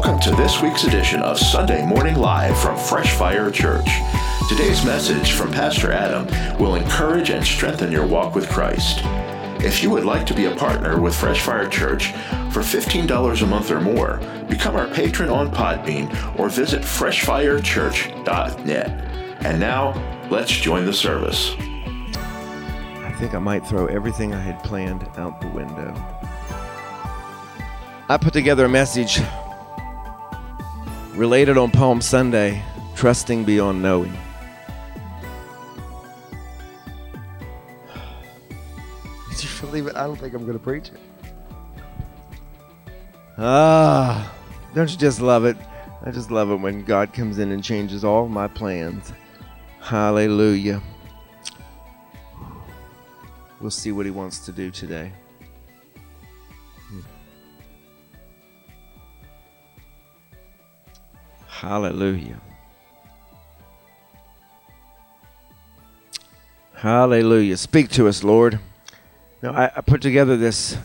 Welcome to this week's edition of Sunday Morning Live from Fresh Fire Church. Today's message from Pastor Adam will encourage and strengthen your walk with Christ. If you would like to be a partner with Fresh Fire Church for $15 a month or more, become our patron on Podbean or visit freshfirechurch.net. And now, let's join the service. I think I might throw everything I had planned out the window. I put together a message related on Palm Sunday, trusting beyond knowing. Did you believe it? I don't think I'm going to preach it. Don't you just love it? I just love it when God comes in and changes all my plans. Hallelujah. We'll see what he wants to do today. Hallelujah. Hallelujah. Speak to us, Lord. Now, I put together this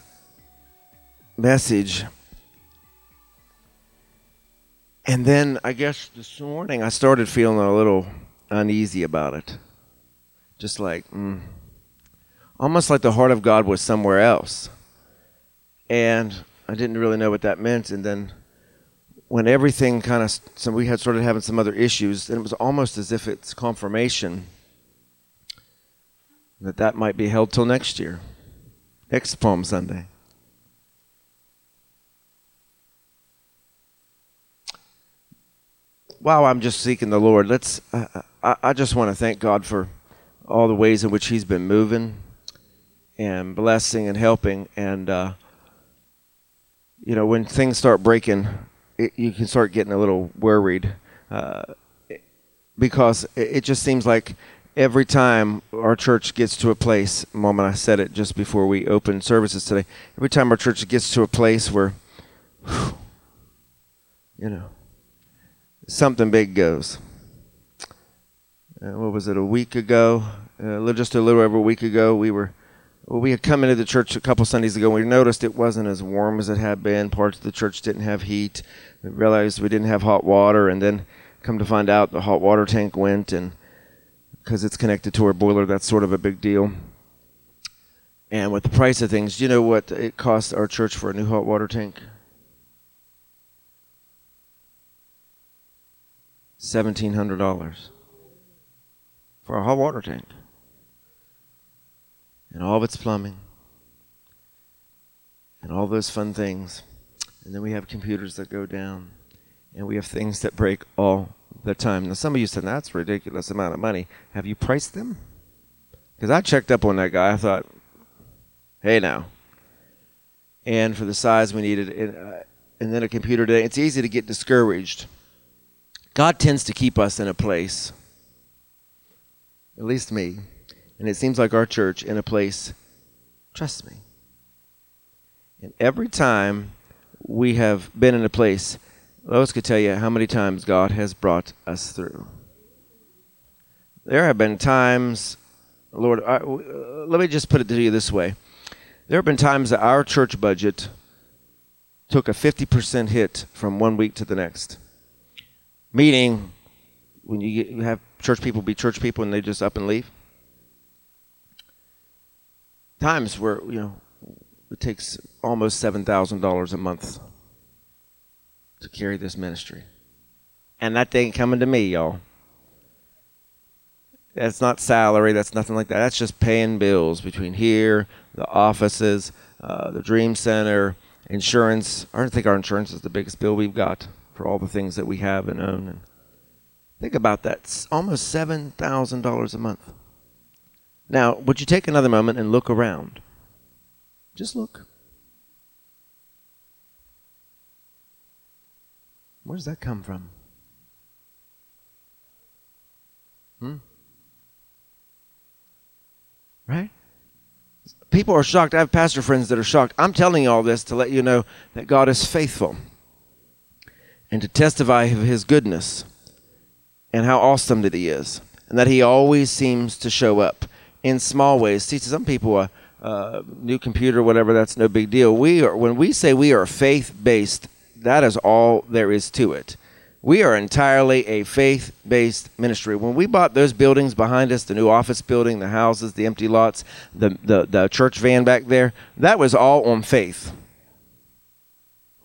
message. And then I guess this morning I started feeling a little uneasy about it. Just like, almost like the heart of God was somewhere else. And I didn't really know what that meant. And then when everything kind of, so we had started having some other issues, and it was almost as if it's confirmation that that might be held till next year, next Palm Sunday. While I'm just seeking the Lord, I just want to thank God for all the ways in which he's been moving and blessing and helping. And, you know, when things start breaking, you can start getting a little worried because it just seems like every time our church gets to a place, Mom and I said it just before we opened services today, every time our church gets to a place where, you know, something big goes. What was it, a week ago? Just a little over a week ago, we had come into the church a couple Sundays ago, and we noticed it wasn't as warm as it had been. Parts of the church didn't have heat. We realized we didn't have hot water, and then come to find out the hot water tank went, and because it's connected to our boiler, that's sort of a big deal. And with the price of things, do you know what it cost our church for a new hot water tank? $1,700 for a hot water tank. And all of its plumbing, and all those fun things. And then we have computers that go down, and we have things that break all the time. Now, some of you said, that's a ridiculous amount of money. Have you priced them? Because I checked up on that guy. I thought, hey, now. And for the size we needed, and then a computer today, it's easy to get discouraged. God tends to keep us in a place, at least me, and it seems like our church in a place, trust me. And every time we have been in a place, Lois could tell you how many times God has brought us through. There have been times, Lord, let me just put it to you this way. There have been times that our church budget took a 50% hit from one week to the next. Meaning, when you have church people be church people and they just up and leave. Times where, you know, it takes almost $7,000 a month to carry this ministry. And that ain't coming to me, y'all. That's not salary. That's nothing like that. That's just paying bills between here, the offices, the Dream Center, insurance. I don't think our insurance is the biggest bill we've got for all the things that we have and own. And think about that. It's almost $7,000 a month. Now, would you take another moment and look around? Just look. Where does that come from? Right? People are shocked. I have pastor friends that are shocked. I'm telling you all this to let you know that God is faithful and to testify of his goodness and how awesome that he is and that he always seems to show up. In small ways. See, to some people, a new computer, whatever, that's no big deal. When we say we are a faith-based that is all there is to it. We are entirely a faith-based ministry. When we bought those buildings behind us, the new office building, the houses, the empty lots, the church van back there, that was all on faith.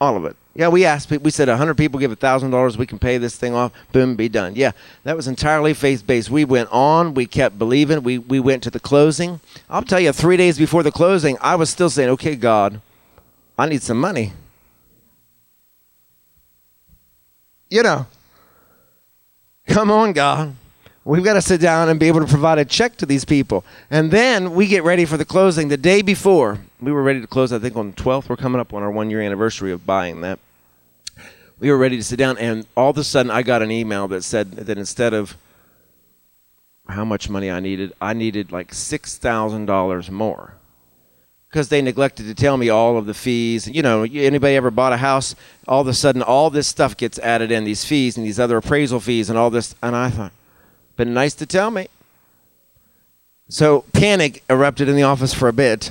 All of it. Yeah, we asked people, we said 100 people give $1,000, we can pay this thing off, boom, be done. Yeah, that was entirely faith-based. We went on, we kept believing, we went to the closing. I'll tell you, 3 days before the closing, I was still saying, okay, God, I need some money. You know, come on, God. We've got to sit down and be able to provide a check to these people. And then we get ready for the closing. The day before, we were ready to close, I think, on the 12th. We're coming up on our one-year anniversary of buying that. We were ready to sit down, and all of a sudden I got an email that said that instead of how much money I needed like $6,000 more. Because they neglected to tell me all of the fees. You know, anybody ever bought a house, all of a sudden all this stuff gets added in, these fees and these other appraisal fees and all this. And I thought, been nice to tell me. So panic erupted in the office for a bit.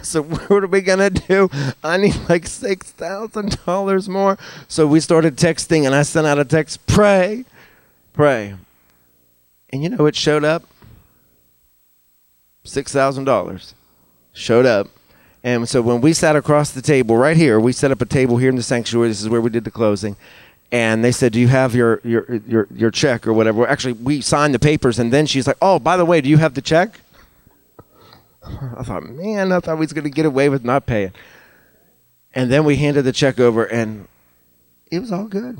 So what are we going to do? I need like $6,000 more. So we started texting, and I sent out a text, pray, pray. And you know it showed up? $6,000. Showed up. And so when we sat across the table right here, we set up a table here in the sanctuary. This is where we did the closing. And they said, do you have your check or whatever? Actually, we signed the papers. And then she's like, oh, by the way, do you have the check? I thought, man, I thought we was going to get away with not paying. And then we handed the check over, and it was all good.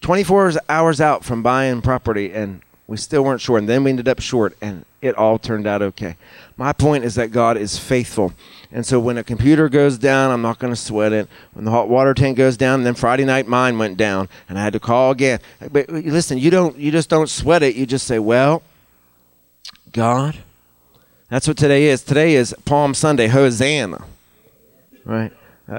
24 hours out from buying property, and we still weren't sure, and then we ended up short, and it all turned out okay. My point is that God is faithful. And so when a computer goes down, I'm not going to sweat it. When the hot water tank goes down, and then Friday night mine went down, and I had to call again. But listen, you just don't sweat it. You just say, well, God, that's what today is. Today is Palm Sunday, Hosanna, right?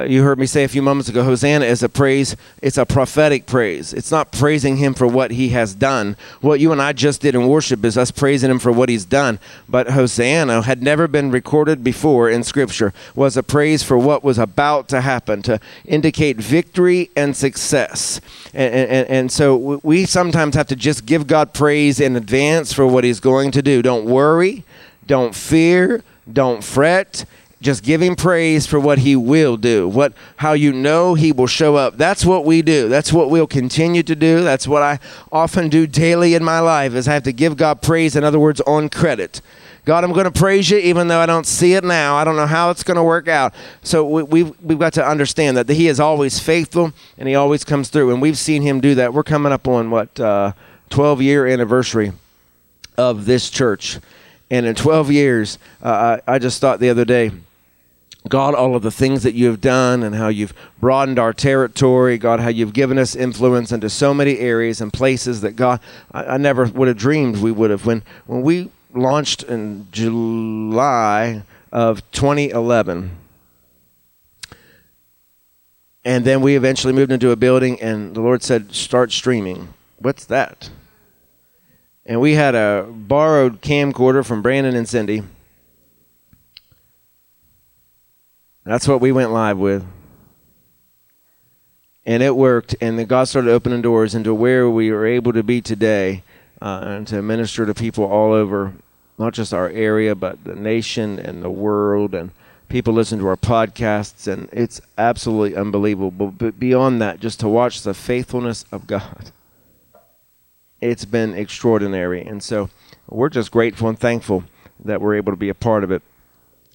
You heard me say a few moments ago, Hosanna is a praise. It's a prophetic praise. It's not praising him for what he has done. What you and I just did in worship is us praising him for what he's done. But Hosanna had never been recorded before in Scripture, was a praise for what was about to happen, to indicate victory and success. And so we sometimes have to just give God praise in advance for what he's going to do. Don't worry. Don't fear. Don't fret. Just give him praise for what he will do, how you know he will show up. That's what we do. That's what we'll continue to do. That's what I often do daily in my life is I have to give God praise, in other words, on credit. God, I'm going to praise you even though I don't see it now. I don't know how it's going to work out. So we've got to understand that he is always faithful and he always comes through, and we've seen him do that. We're coming up on, 12-year anniversary of this church. And in 12 years, I just thought the other day, God, all of the things that you have done and how you've broadened our territory, God, how you've given us influence into so many areas and places that, God, I never would have dreamed we would have. When we launched in July of 2011, and then we eventually moved into a building, and the Lord said, start streaming. What's that? And we had a borrowed camcorder from Brandon and Cindy. That's what we went live with. And it worked, and then God started opening doors into where we are able to be today and to minister to people all over, not just our area, but the nation and the world, and people listen to our podcasts, and it's absolutely unbelievable. But beyond that, just to watch the faithfulness of God. It's been extraordinary, and so we're just grateful and thankful that we're able to be a part of it.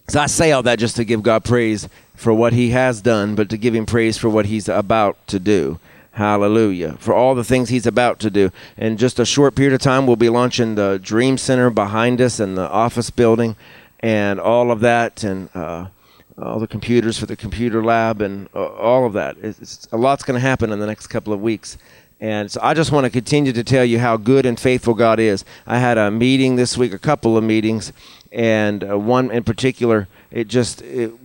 So I say all that just to give God praise for what he has done, but to give him praise for what he's about to do. Hallelujah. For all the things he's about to do. In just a short period of time, we'll be launching the Dream Center behind us and the office building and all of that, and all the computers for the computer lab and all of that. A lot's going to happen in the next couple of weeks. And so I just want to continue to tell you how good and faithful God is. I had a meeting this week, a couple of meetings, and one in particular, it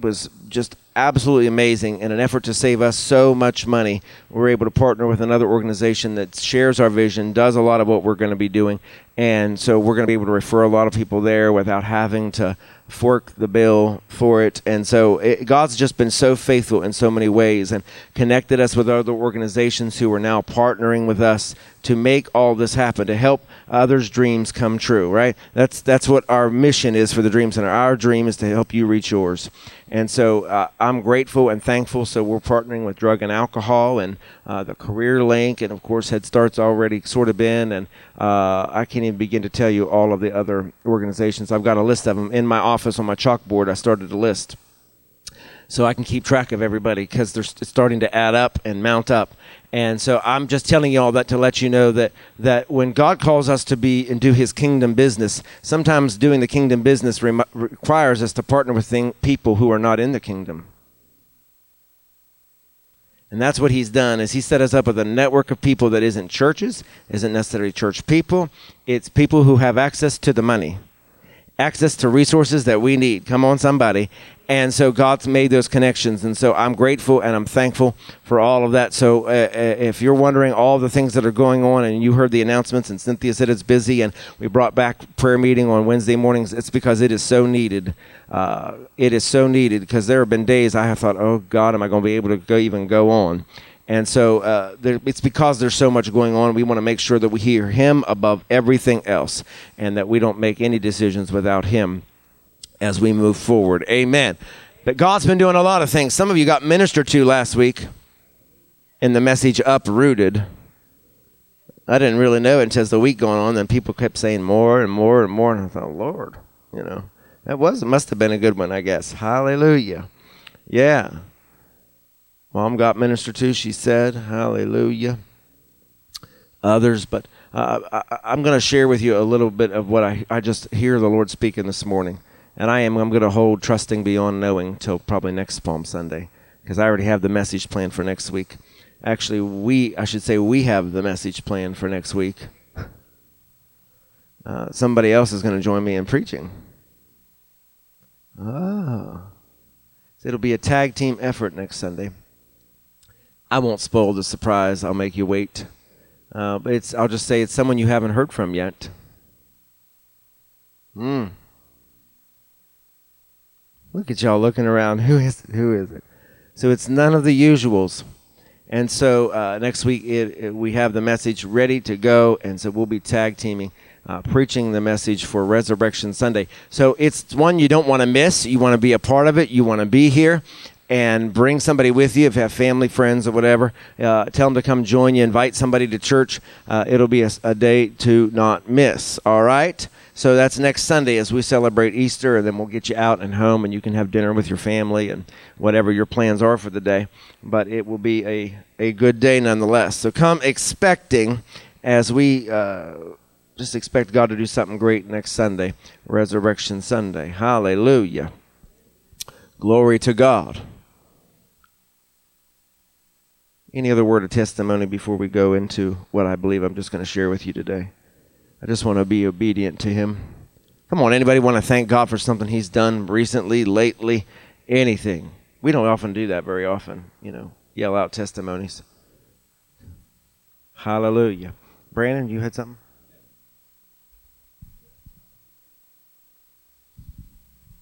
was just absolutely amazing. In an effort to save us so much money, we're able to partner with another organization that shares our vision, does a lot of what we're going to be doing. And so we're going to be able to refer a lot of people there without having to fork the bill for it. And so God's just been so faithful in so many ways and connected us with other organizations who are now partnering with us to make all this happen, to help others' dreams come true, right? That's what our mission is for the Dream Center. Our dream is to help you reach yours. And so I'm grateful and thankful. So we're partnering with Drug and Alcohol and the Career Link, and of course Head Start's already sort of been, and I can't even begin to tell you all of the other organizations. I've got a list of them in my office on my chalkboard. I started a list so I can keep track of everybody, because they're starting to add up and mount up. And so I'm just telling you all that to let you know that when God calls us to be and do his kingdom business, sometimes doing the kingdom business requires us to partner with people who are not in the kingdom. And that's what he's done, is he set us up with a network of people that isn't churches, isn't necessarily church people. It's people who have access to the money, access to resources that we need. Come on, somebody. And so God's made those connections. And so I'm grateful and I'm thankful for all of that. So if you're wondering all the things that are going on, and you heard the announcements, and Cynthia said it's busy, and we brought back prayer meeting on Wednesday mornings, it's because it is so needed. It is so needed, because there have been days I have thought, oh, God, am I going to be able to go on? And so it's because there's so much going on. We want to make sure that we hear him above everything else, and that we don't make any decisions without him as we move forward. Amen. But God's been doing a lot of things. Some of you got ministered to last week in the message Uprooted. I didn't really know it until the week going on. Then people kept saying more and more and more. And I thought, Lord, that must have been a good one, I guess. Hallelujah. Yeah. Mom got ministered to, she said. Hallelujah. Others, but I'm going to share with you a little bit of what I just hear the Lord speaking this morning. And I'm going to hold trusting beyond knowing till probably next Palm Sunday, because I already have the message planned for next week. Actually, we have the message planned for next week. Somebody else is going to join me in preaching. Oh. So it'll be a tag team effort next Sunday. I won't spoil the surprise. I'll make you wait. But I'll just say it's someone you haven't heard from yet. Look at y'all looking around. Who is it? So it's none of the usuals. And so next week we have the message ready to go. And so we'll be tag teaming, preaching the message for Resurrection Sunday. So it's one you don't want to miss. You want to be a part of it. You want to be here. And bring somebody with you. If you have family, friends, or whatever, tell them to come join you. Invite somebody to church. It'll be a day to not miss. All right? So that's next Sunday as we celebrate Easter, and then we'll get you out and home, and you can have dinner with your family and whatever your plans are for the day. But it will be a good day nonetheless. So come expecting, as we just expect God to do something great next Sunday, Resurrection Sunday. Hallelujah. Glory to God. Any other word of testimony before we go into what I believe I'm just going to share with you today? I just want to be obedient to him. Come on, anybody want to thank God for something he's done recently, lately, anything? We don't often do that very often, yell out testimonies. Hallelujah. Brandon, you had something?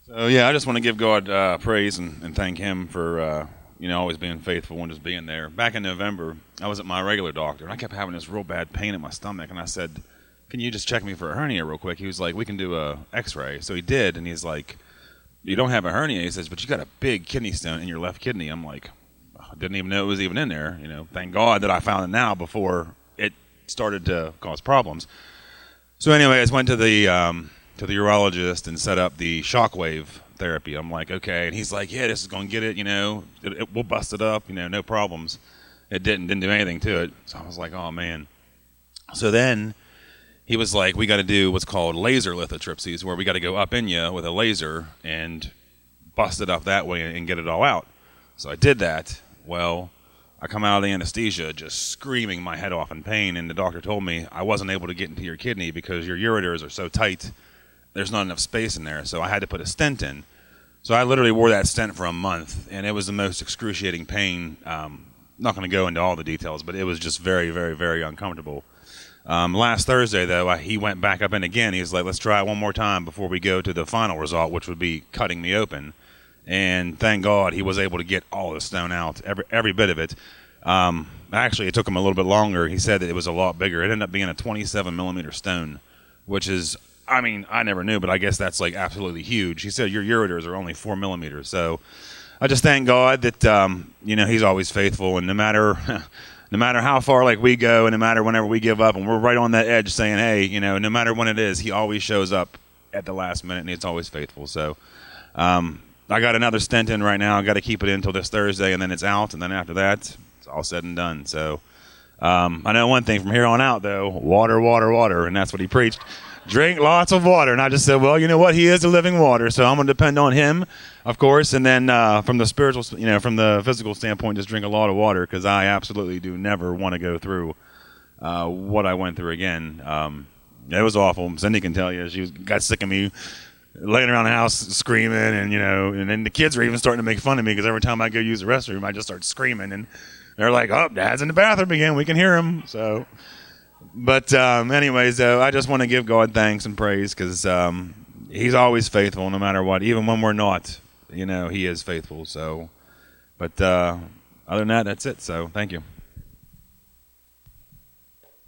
So, yeah, I just want to give God praise and thank him for... always being faithful and just being there. Back in November, I was at my regular doctor, and I kept having this real bad pain in my stomach, and I said, can you just check me for a hernia real quick? He was like, we can do a x-ray. So he did, and he's like, you don't have a hernia. He says, but you got a big kidney stone in your left kidney. I'm like, oh, I didn't even know it was even in there. Thank God that I found it now before it started to cause problems. So anyway, I just went to the urologist and set up the shockwave therapy. I'm like, okay. And he's like, yeah, this is going to get it, we'll bust it up, no problems. It didn't do anything to it. So I was like, oh man. So then he was like, we got to do what's called laser lithotripsies, where we got to go up in you with a laser and bust it up that way and get it all out. So I did that. Well, I come out of the anesthesia just screaming my head off in pain. And the doctor told me I wasn't able to get into your kidney because your ureters are so tight. There's not enough space in there, so I had to put a stent in. So I literally wore that stent for a month, and it was the most excruciating pain. Not going to go into all the details, but it was just very, very, very uncomfortable. Last Thursday, though, he went back up in again. He was like, let's try it one more time before we go to the final result, which would be cutting me open. And thank God he was able to get all the stone out, every bit of it. Actually, it took him a little bit longer. He said that it was a lot bigger. It ended up being a 27-millimeter stone, which is, I mean, I never knew, but I guess that's like absolutely huge. He said your ureters are only 4 millimeters. So I just thank God that, he's always faithful. And no matter how far we go, and no matter whenever we give up, and we're right on that edge saying, hey, no matter when it is, he always shows up at the last minute, and it's always faithful. So I got another stent in right now. I got to keep it in until this Thursday, and then it's out, and then after that, it's all said and done. So I know one thing from here on out, though, water, water, water, and that's what he preached. Drink lots of water. And I just said, well, you know what? He is the living water, so I'm going to depend on him, of course. And then from the spiritual, from the physical standpoint, just drink a lot of water, because I absolutely do never want to go through what I went through again. It was awful. Cindy can tell you. She got sick of me laying around the house screaming, and, and then the kids were even starting to make fun of me, because every time I go use the restroom, I just start screaming. And they're like, oh, Dad's in the bathroom again. We can hear him. So... But anyways, though, I just want to give God thanks and praise, because he's always faithful no matter what. Even when we're not, he is faithful. So, but other than that, that's it. So thank you.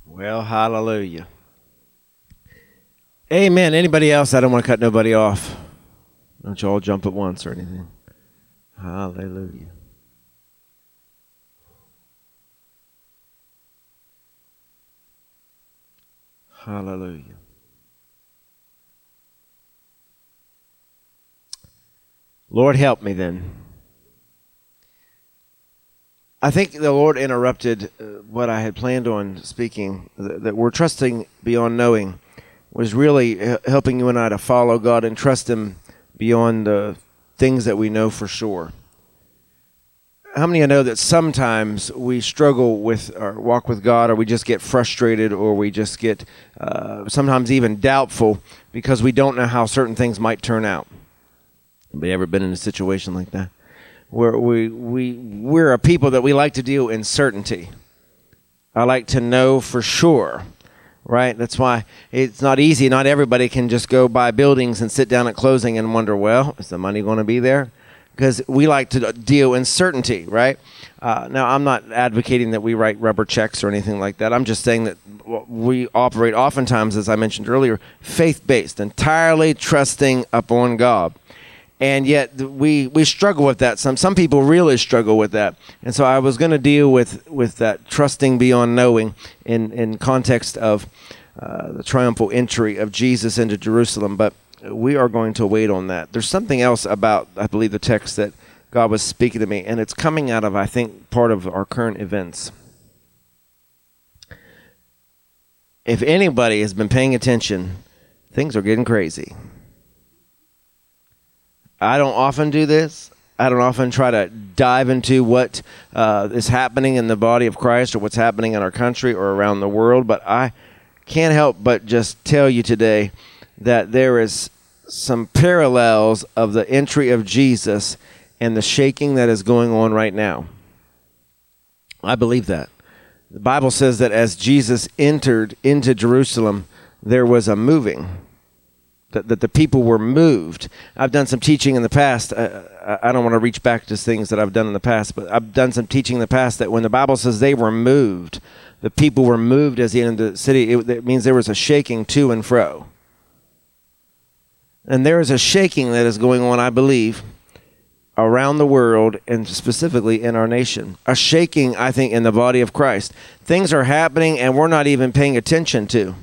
Well, hallelujah. Amen. Anybody else? I don't want to cut nobody off. Don't you all jump at once or anything. Hallelujah. Hallelujah. Lord, help me then. I think the Lord interrupted what I had planned on speaking, that we're trusting beyond knowing, was really helping you and I to follow God and trust him beyond the things that we know for sure. How many of you know that sometimes we struggle with our walk with God, or we just get frustrated, or we just get sometimes even doubtful, because we don't know how certain things might turn out? Anybody ever been in a situation like that? Where we're a people that we like to deal in certainty. I like to know for sure, right? That's why it's not easy. Not everybody can just go buy buildings and sit down at closing and wonder, well, is the money going to be there? Because we like to deal in certainty, right? Now, I'm not advocating that we write rubber checks or anything like that. I'm just saying that we operate oftentimes, as I mentioned earlier, faith-based, entirely trusting upon God. And yet we struggle with that. Some people really struggle with that. And so I was going to deal with that trusting beyond knowing in context of the triumphal entry of Jesus into Jerusalem. But we are going to wait on that. There's something else about, I believe, the text that God was speaking to me, and it's coming out of, I think, part of our current events. If anybody has been paying attention, things are getting crazy. I don't often do this. I don't often try to dive into what is happening in the body of Christ, or what's happening in our country or around the world, but I can't help but just tell you today that there is some parallels of the entry of Jesus and the shaking that is going on right now. I believe that. The Bible says that as Jesus entered into Jerusalem, there was a moving, that the people were moved. I've done some teaching in the past. I don't want to reach back to things that I've done in the past, but I've done some teaching in the past that when the Bible says they were moved, the people were moved as he entered the city, it means there was a shaking to and fro. And there is a shaking that is going on, I believe, around the world, and specifically in our nation. A shaking, I think, in the body of Christ. Things are happening and we're not even paying attention to.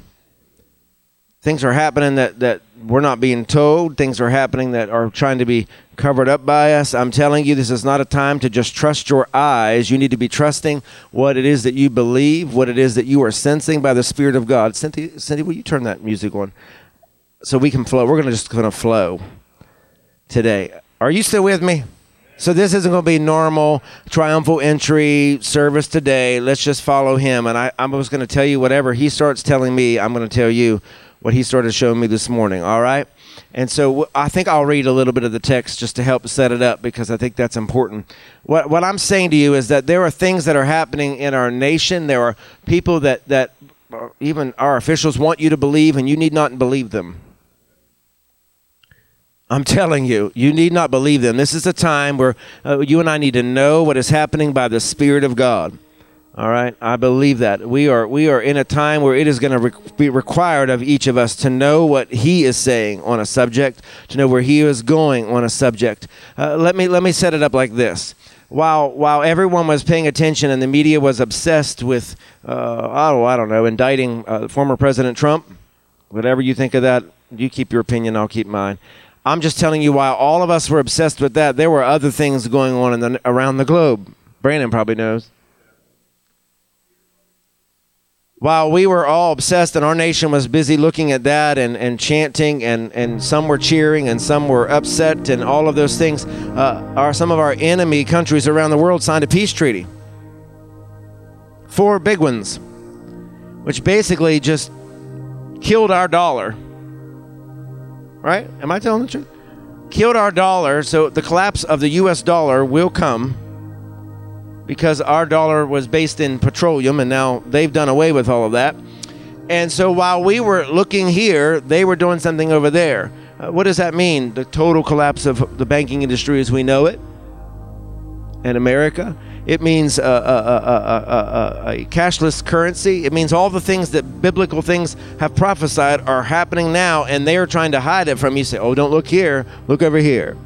Things are happening that we're not being told. Things are happening that are trying to be covered up by us. I'm telling you, this is not a time to just trust your eyes. You need to be trusting what it is that you believe, what it is that you are sensing by the Spirit of God. Cindy, will you turn that music on? So we can flow. We're going to flow today. Are you still with me? So this isn't going to be normal triumphal entry service today. Let's just follow him. And I'm just going to tell you whatever he starts telling me, I'm going to tell you what he started showing me this morning. All right? And so I think I'll read a little bit of the text just to help set it up, because I think that's important. What I'm saying to you is that there are things that are happening in our nation. There are people that even our officials want you to believe, and you need not believe them. I'm telling you, you need not believe them. This is a time where you and I need to know what is happening by the Spirit of God. All right, I believe that. We are in a time where it is going to be required of each of us to know what he is saying on a subject, to know where he is going on a subject. Let me set it up like this. While everyone was paying attention and the media was obsessed with, indicting former President Trump, whatever you think of that, you keep your opinion, I'll keep mine. I'm just telling you, while all of us were obsessed with that, there were other things going on around the globe. Brandon probably knows. While we were all obsessed and our nation was busy looking at that and chanting and some were cheering and some were upset and all of those things, some of our enemy countries around the world signed a peace treaty. 4 big ones, which basically just killed our dollar. Right? Am I telling the truth? Killed our dollar, so the collapse of the U.S. dollar will come. Because our dollar was based in petroleum, and now they've done away with all of that. And so while we were looking here, they were doing something over there. What does that mean? The total collapse of the banking industry as we know it in America. It means a cashless currency. It means all the things that biblical things have prophesied are happening now, and they are trying to hide it from you. Say, oh, don't look here. Look over here.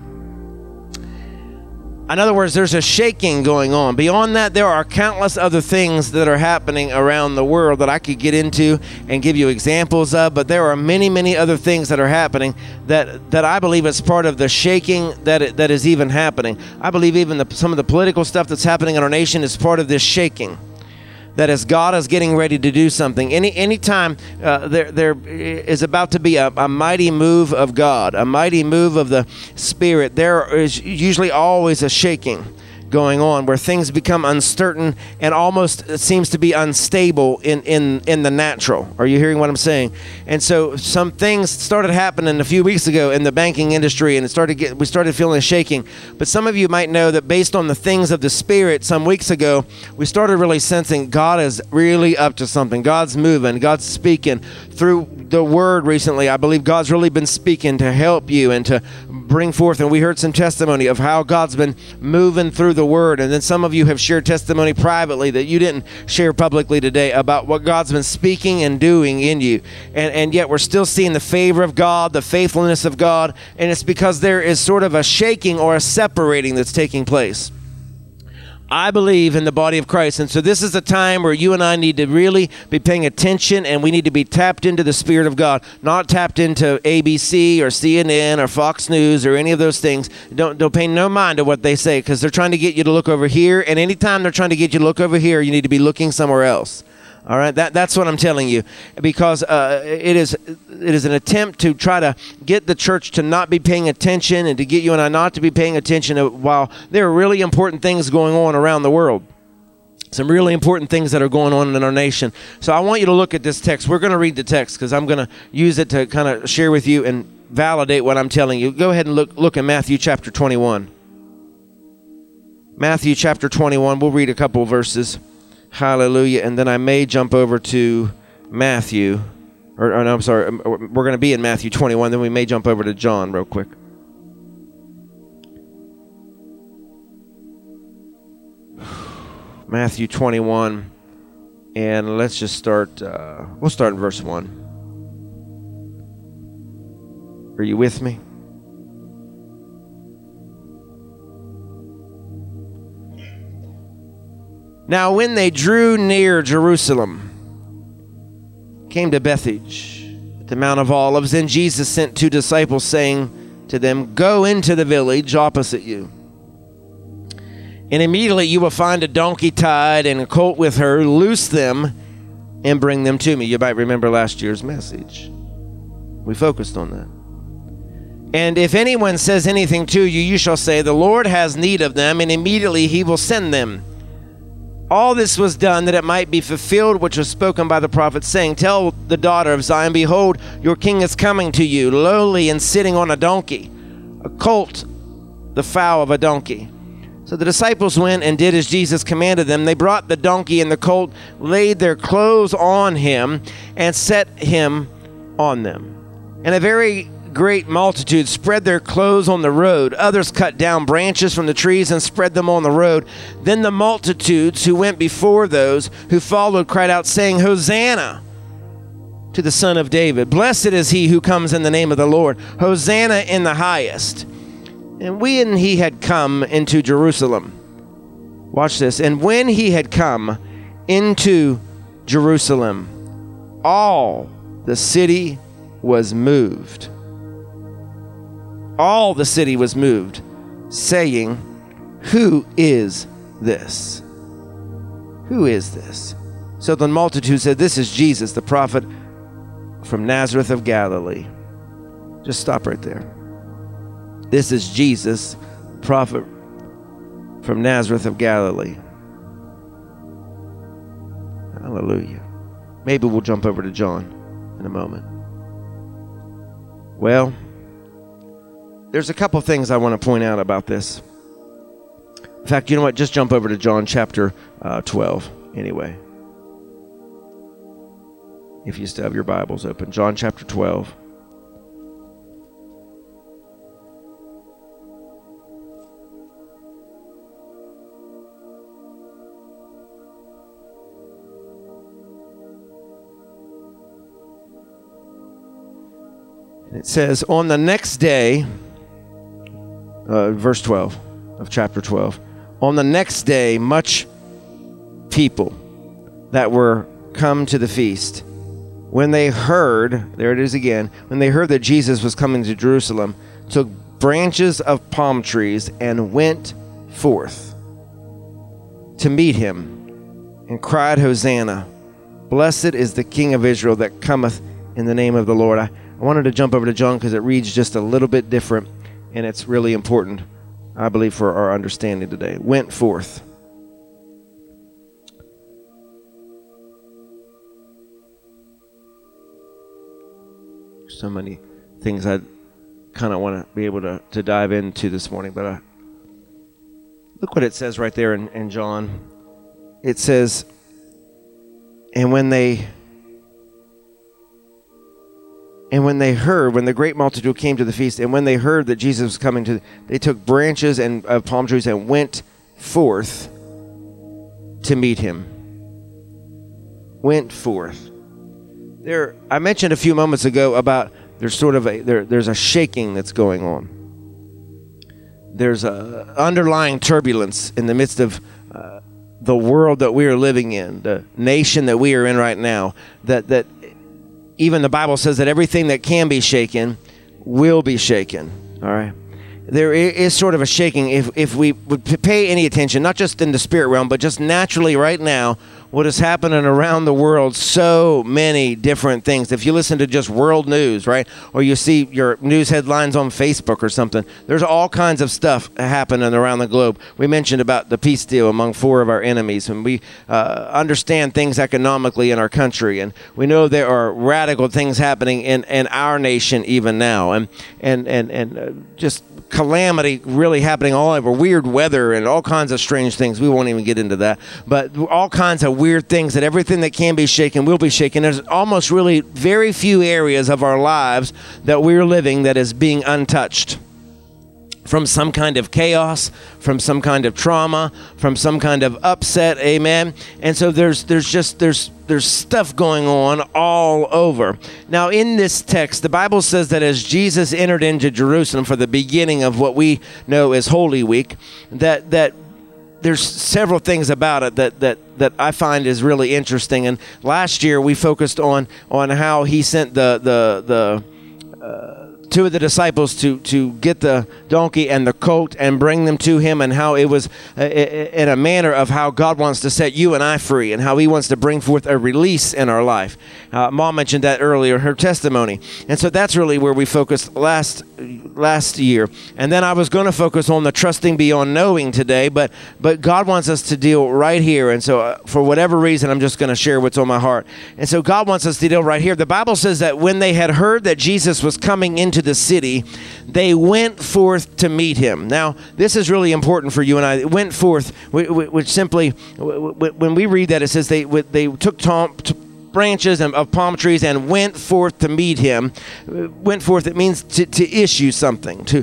In other words, there's a shaking going on. Beyond that, there are countless other things that are happening around the world that I could get into and give you examples of, but there are many, many other things that are happening that I believe is part of the shaking that is even happening. I believe even some of the political stuff that's happening in our nation is part of this shaking. That is, God is getting ready to do something. Any time there is about to be a mighty move of God, a mighty move of the Spirit, there is usually always a shaking going on where things become uncertain and almost seems to be unstable in the natural. Are you hearing what I'm saying? And so some things started happening a few weeks ago in the banking industry, and we started feeling a shaking. But some of you might know that based on the things of the Spirit, some weeks ago, we started really sensing God is really up to something. God's moving. God's speaking. Through the Word recently, I believe God's really been speaking to help you and to bring forth, and we heard some testimony of how God's been moving through the Word, and then some of you have shared testimony privately that you didn't share publicly today about what God's been speaking and doing in you, and yet we're still seeing the favor of God, the faithfulness of God, and it's because there is sort of a shaking or a separating that's taking place. I believe in the body of Christ, and so this is a time where you and I need to really be paying attention, and we need to be tapped into the Spirit of God, not tapped into ABC or CNN or Fox News or any of those things. Don't pay no mind to what they say, because they're trying to get you to look over here, and anytime they're trying to get you to look over here, you need to be looking somewhere else. All right, that's what I'm telling you, because it is an attempt to try to get the church to not be paying attention and to get you and I not to be paying attention while there are really important things going on around the world. Some really important things that are going on in our nation. So I want you to look at this text. We're going to read the text because I'm going to use it to kind of share with you and validate what I'm telling you. Go ahead and look in Matthew chapter 21. Matthew chapter 21. We'll read a couple of verses. Hallelujah. And then I may jump over to Matthew. We're going to be in Matthew 21. Then we may jump over to John real quick. Matthew 21. And let's just start. We'll start in verse 1. Are you with me? Now when they drew near Jerusalem, came to Bethage, at the Mount of Olives, and Jesus sent 2 disciples, saying to them, Go into the village opposite you, and immediately you will find a donkey tied and a colt with her. Loose them and bring them to me. You might remember last year's message. We focused on that. And if anyone says anything to you, you shall say, The Lord has need of them, and immediately he will send them. All this was done that it might be fulfilled, which was spoken by the prophet, saying, Tell the daughter of Zion, Behold, your king is coming to you, lowly and sitting on a donkey, a colt, the foal of a donkey. So the disciples went and did as Jesus commanded them. They brought the donkey and the colt, laid their clothes on him, and set him on them. And a very great multitude spread their clothes on the road. Others cut down branches from the trees and spread them on the road. Then the multitudes who went before those who followed cried out, saying, Hosanna to the Son of David. Blessed is he who comes in the name of the Lord. Hosanna in the highest. And when he had come into Jerusalem, watch this. And when he had come into Jerusalem, all the city was moved. All the city was moved, saying, Who is this? Who is this? So the multitude said, This is Jesus, the prophet from Nazareth of Galilee. Just stop right there. This is Jesus, prophet from Nazareth of Galilee. Hallelujah. Maybe we'll jump over to John in a moment. Well, there's a couple things I want to point out about this. In fact, you know what? Just jump over to John chapter 12 anyway. If you still have your Bibles open. John chapter 12. It says, on the next day, verse 12 of chapter 12, on the next day, much people that were come to the feast, when they heard, there it is again, when they heard that Jesus was coming to Jerusalem, took branches of palm trees and went forth to meet him and cried, Hosanna, blessed is the King of Israel that cometh in the name of the Lord. I wanted to jump over to John because it reads just a little bit different, and it's really important, I believe, for our understanding today. Went forth. So many things I kind of want to be able to dive into this morning, but look what it says right there in John. It says, And when the great multitude came to the feast, and when they heard that Jesus was coming they took branches and of palm trees and went forth to meet him. Went forth. There, I mentioned a few moments ago about there's a shaking that's going on. There's a underlying turbulence in the midst of the world that we are living in, the nation that we are in right now. That even the Bible says that everything that can be shaken will be shaken, all right? There is sort of a shaking. If we would pay any attention, not just in the spirit realm, but just naturally right now, what is happening around the world, so many different things. If you listen to just world news, right, or you see your news headlines on Facebook or something, there's all kinds of stuff happening around the globe. We mentioned about the peace deal among 4 of our enemies, and we understand things economically in our country, and we know there are radical things happening in our nation even now, and just calamity really happening all over, weird weather and all kinds of strange things. We won't even get into that, but all kinds of weird things, that everything that can be shaken will be shaken. There's almost really very few areas of our lives that we're living that is being untouched from some kind of chaos, from some kind of trauma, from some kind of upset, amen? And so there's stuff going on all over. Now in this text, the Bible says that as Jesus entered into Jerusalem for the beginning of what we know as Holy Week, that there's several things about it that I find is really interesting. And last year we focused on how he sent the 2 of the disciples to get the donkey and the colt and bring them to him, and how it was in a manner of how God wants to set you and I free, and how he wants to bring forth a release in our life. Mom mentioned that earlier, her testimony. And so that's really where we focused last year. And then I was going to focus on the trusting beyond knowing today, but God wants us to deal right here. And so for whatever reason, I'm just going to share what's on my heart. And so God wants us to deal right here. The Bible says that when they had heard that Jesus was coming into the city, they went forth to meet him. Now, this is really important for you and I. Went forth, which simply, when we read that, it says they took branches of palm trees and went forth to meet him. Went forth, it means to issue something, to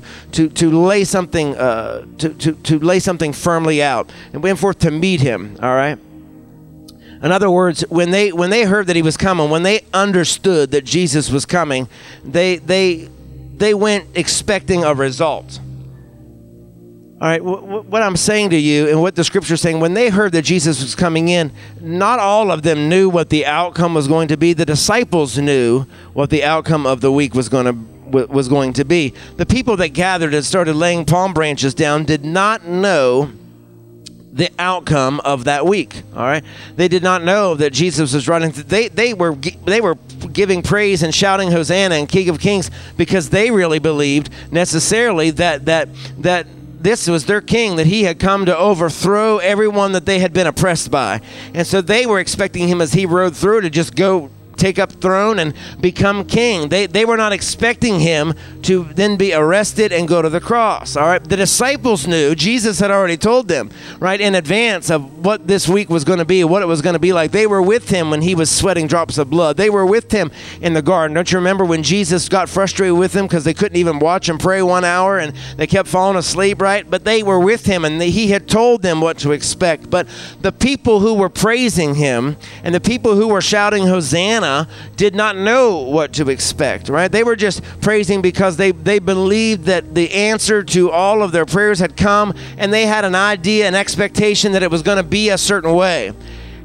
lay something, to lay something firmly out, and went forth to meet him. All right. In other words, when they heard that he was coming, when they understood that Jesus was coming, they went expecting a result. All right, what I'm saying to you and what the scripture is saying, when they heard that Jesus was coming in, not all of them knew what the outcome was going to be. The disciples knew what the outcome of the week was going to be. The people that gathered and started laying palm branches down did not know the outcome of that week. All right, they did not know that Jesus was running. They were giving praise and shouting Hosanna and King of Kings because they really believed necessarily that this was their king, that he had come to overthrow everyone that they had been oppressed by, and so they were expecting him as he rode through to just go take up throne and become king. They were not expecting him to then be arrested and go to the cross. All right, the disciples knew. Jesus had already told them right in advance of what this week was going to be, what it was going to be like. They were with him when he was sweating drops of blood. They were with him in the garden. Don't you remember when Jesus got frustrated with them because they couldn't even watch and pray 1 hour and they kept falling asleep, right? But they were with him and he had told them what to expect. But the people who were praising him and the people who were shouting Hosanna did not know what to expect, right? They were just praising because they believed that the answer to all of their prayers had come, and they had an idea, an expectation that it was going to be a certain way.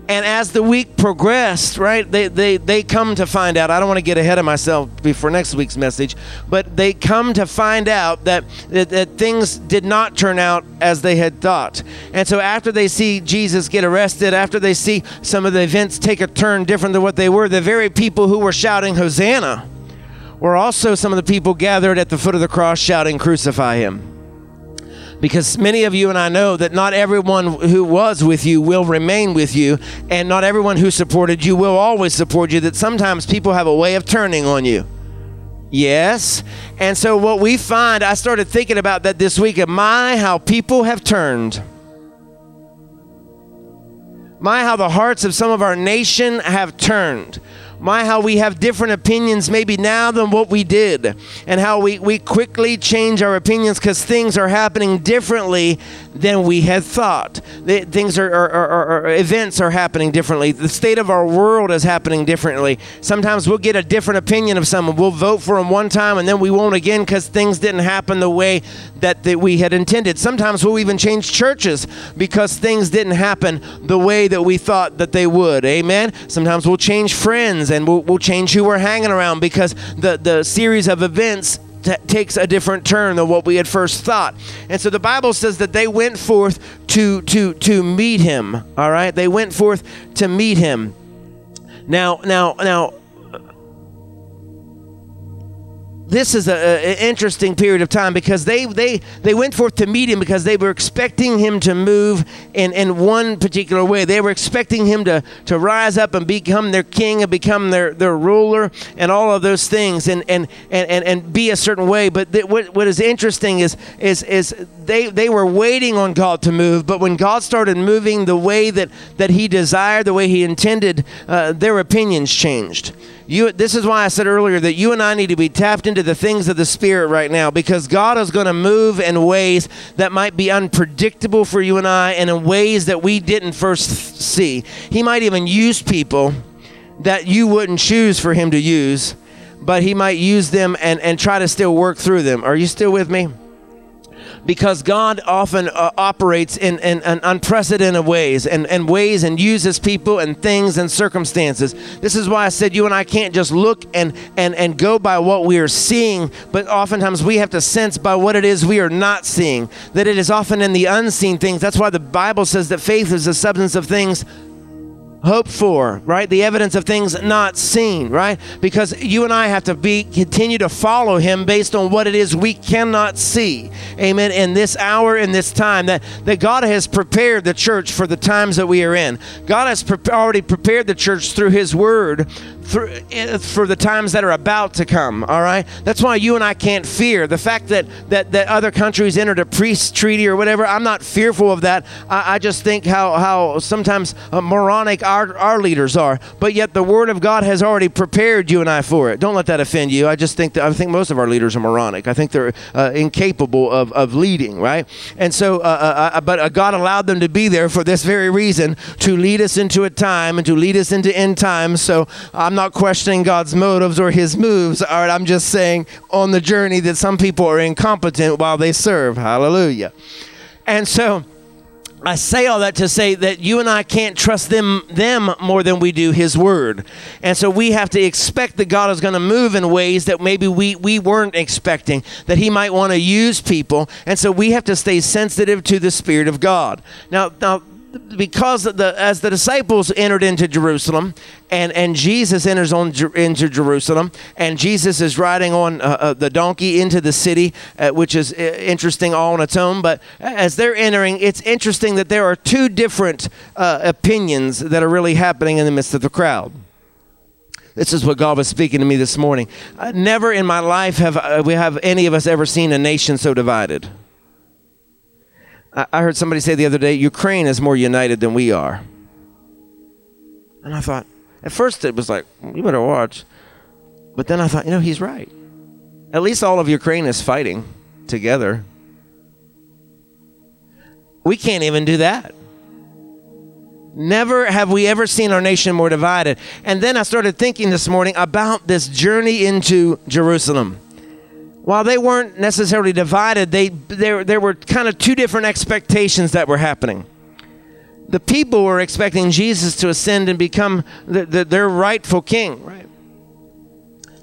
And as the week progressed, right, they come to find out, I don't want to get ahead of myself before next week's message, but they come to find out that things did not turn out as they had thought. And so after they see Jesus get arrested, after they see some of the events take a turn different than what they were, the very people who were shouting Hosanna were also some of the people gathered at the foot of the cross shouting, crucify him. Because many of you and I know that not everyone who was with you will remain with you, and not everyone who supported you will always support you, that sometimes people have a way of turning on you. Yes. And so what we find, I started thinking about that this week, how people have turned. How the hearts of some of our nation have turned. How we have different opinions maybe now than what we did, and how we quickly change our opinions because things are happening differently than we had thought. Events are happening differently. The state of our world is happening differently. Sometimes we'll get a different opinion of someone. We'll vote for them one time and then we won't again because things didn't happen the way that we had intended. Sometimes we'll even change churches because things didn't happen the way that we thought that they would. Amen? Sometimes we'll change friends, and we'll change who we're hanging around because the series of events takes a different turn than what we had first thought. And so the Bible says that they went forth to meet him. All right, they went forth to meet him. Now. This is an interesting period of time because they went forth to meet him because they were expecting him to move in one particular way. They were expecting him to rise up and become their king and become their ruler and all of those things and be a certain way. But what is interesting is they were waiting on God to move, but when God started moving the way that he desired, the way he intended, their opinions changed. This is why I said earlier that you and I need to be tapped into the things of the Spirit right now, because God is going to move in ways that might be unpredictable for you and I, and in ways that we didn't first see. He might even use people that you wouldn't choose for him to use, but he might use them and try to still work through them. Are you still with me? Because God often operates in unprecedented ways and uses people and things and circumstances. This is why I said you and I can't just look and go by what we are seeing, but oftentimes we have to sense by what it is we are not seeing, that it is often in the unseen things. That's why the Bible says that faith is the substance of things hope for, right? The evidence of things not seen, right? Because you and I have to continue to follow him based on what it is we cannot see. Amen. In this hour, in this time, that God has prepared the church for the times that we are in. God has already prepared the church through his word for the times that are about to come, all right? That's why you and I can't fear. The fact that other countries entered a peace treaty or whatever, I'm not fearful of that. I just think how sometimes moronic our leaders are, but yet the word of God has already prepared you and I for it. Don't let that offend you. I just think that I think most of our leaders are moronic. I think they're incapable of leading, right? And so, but God allowed them to be there for this very reason, to lead us into a time and to lead us into end times. So I'm not questioning God's motives or his moves. All right, I'm just saying on the journey that some people are incompetent while they serve. Hallelujah. And so I say all that to say that you and I can't trust them more than we do his word. And so we have to expect that God is going to move in ways that maybe we weren't expecting, that he might want to use people. And so we have to stay sensitive to the Spirit of God. Now because as the disciples entered into Jerusalem, and Jesus enters into Jerusalem, and Jesus is riding on the donkey into the city, which is interesting all on its own. But as they're entering, it's interesting that there are two different opinions that are really happening in the midst of the crowd. This is what God was speaking to me this morning. Never in my life have any of us ever seen a nation so divided. I heard somebody say the other day, Ukraine is more united than we are. And I thought, at first it was like, you better watch. But then I thought, he's right. At least all of Ukraine is fighting together. We can't even do that. Never have we ever seen our nation more divided. And then I started thinking this morning about this journey into Jerusalem. While they weren't necessarily divided, there were kind of two different expectations that were happening. The people were expecting Jesus to ascend and become their rightful king, right?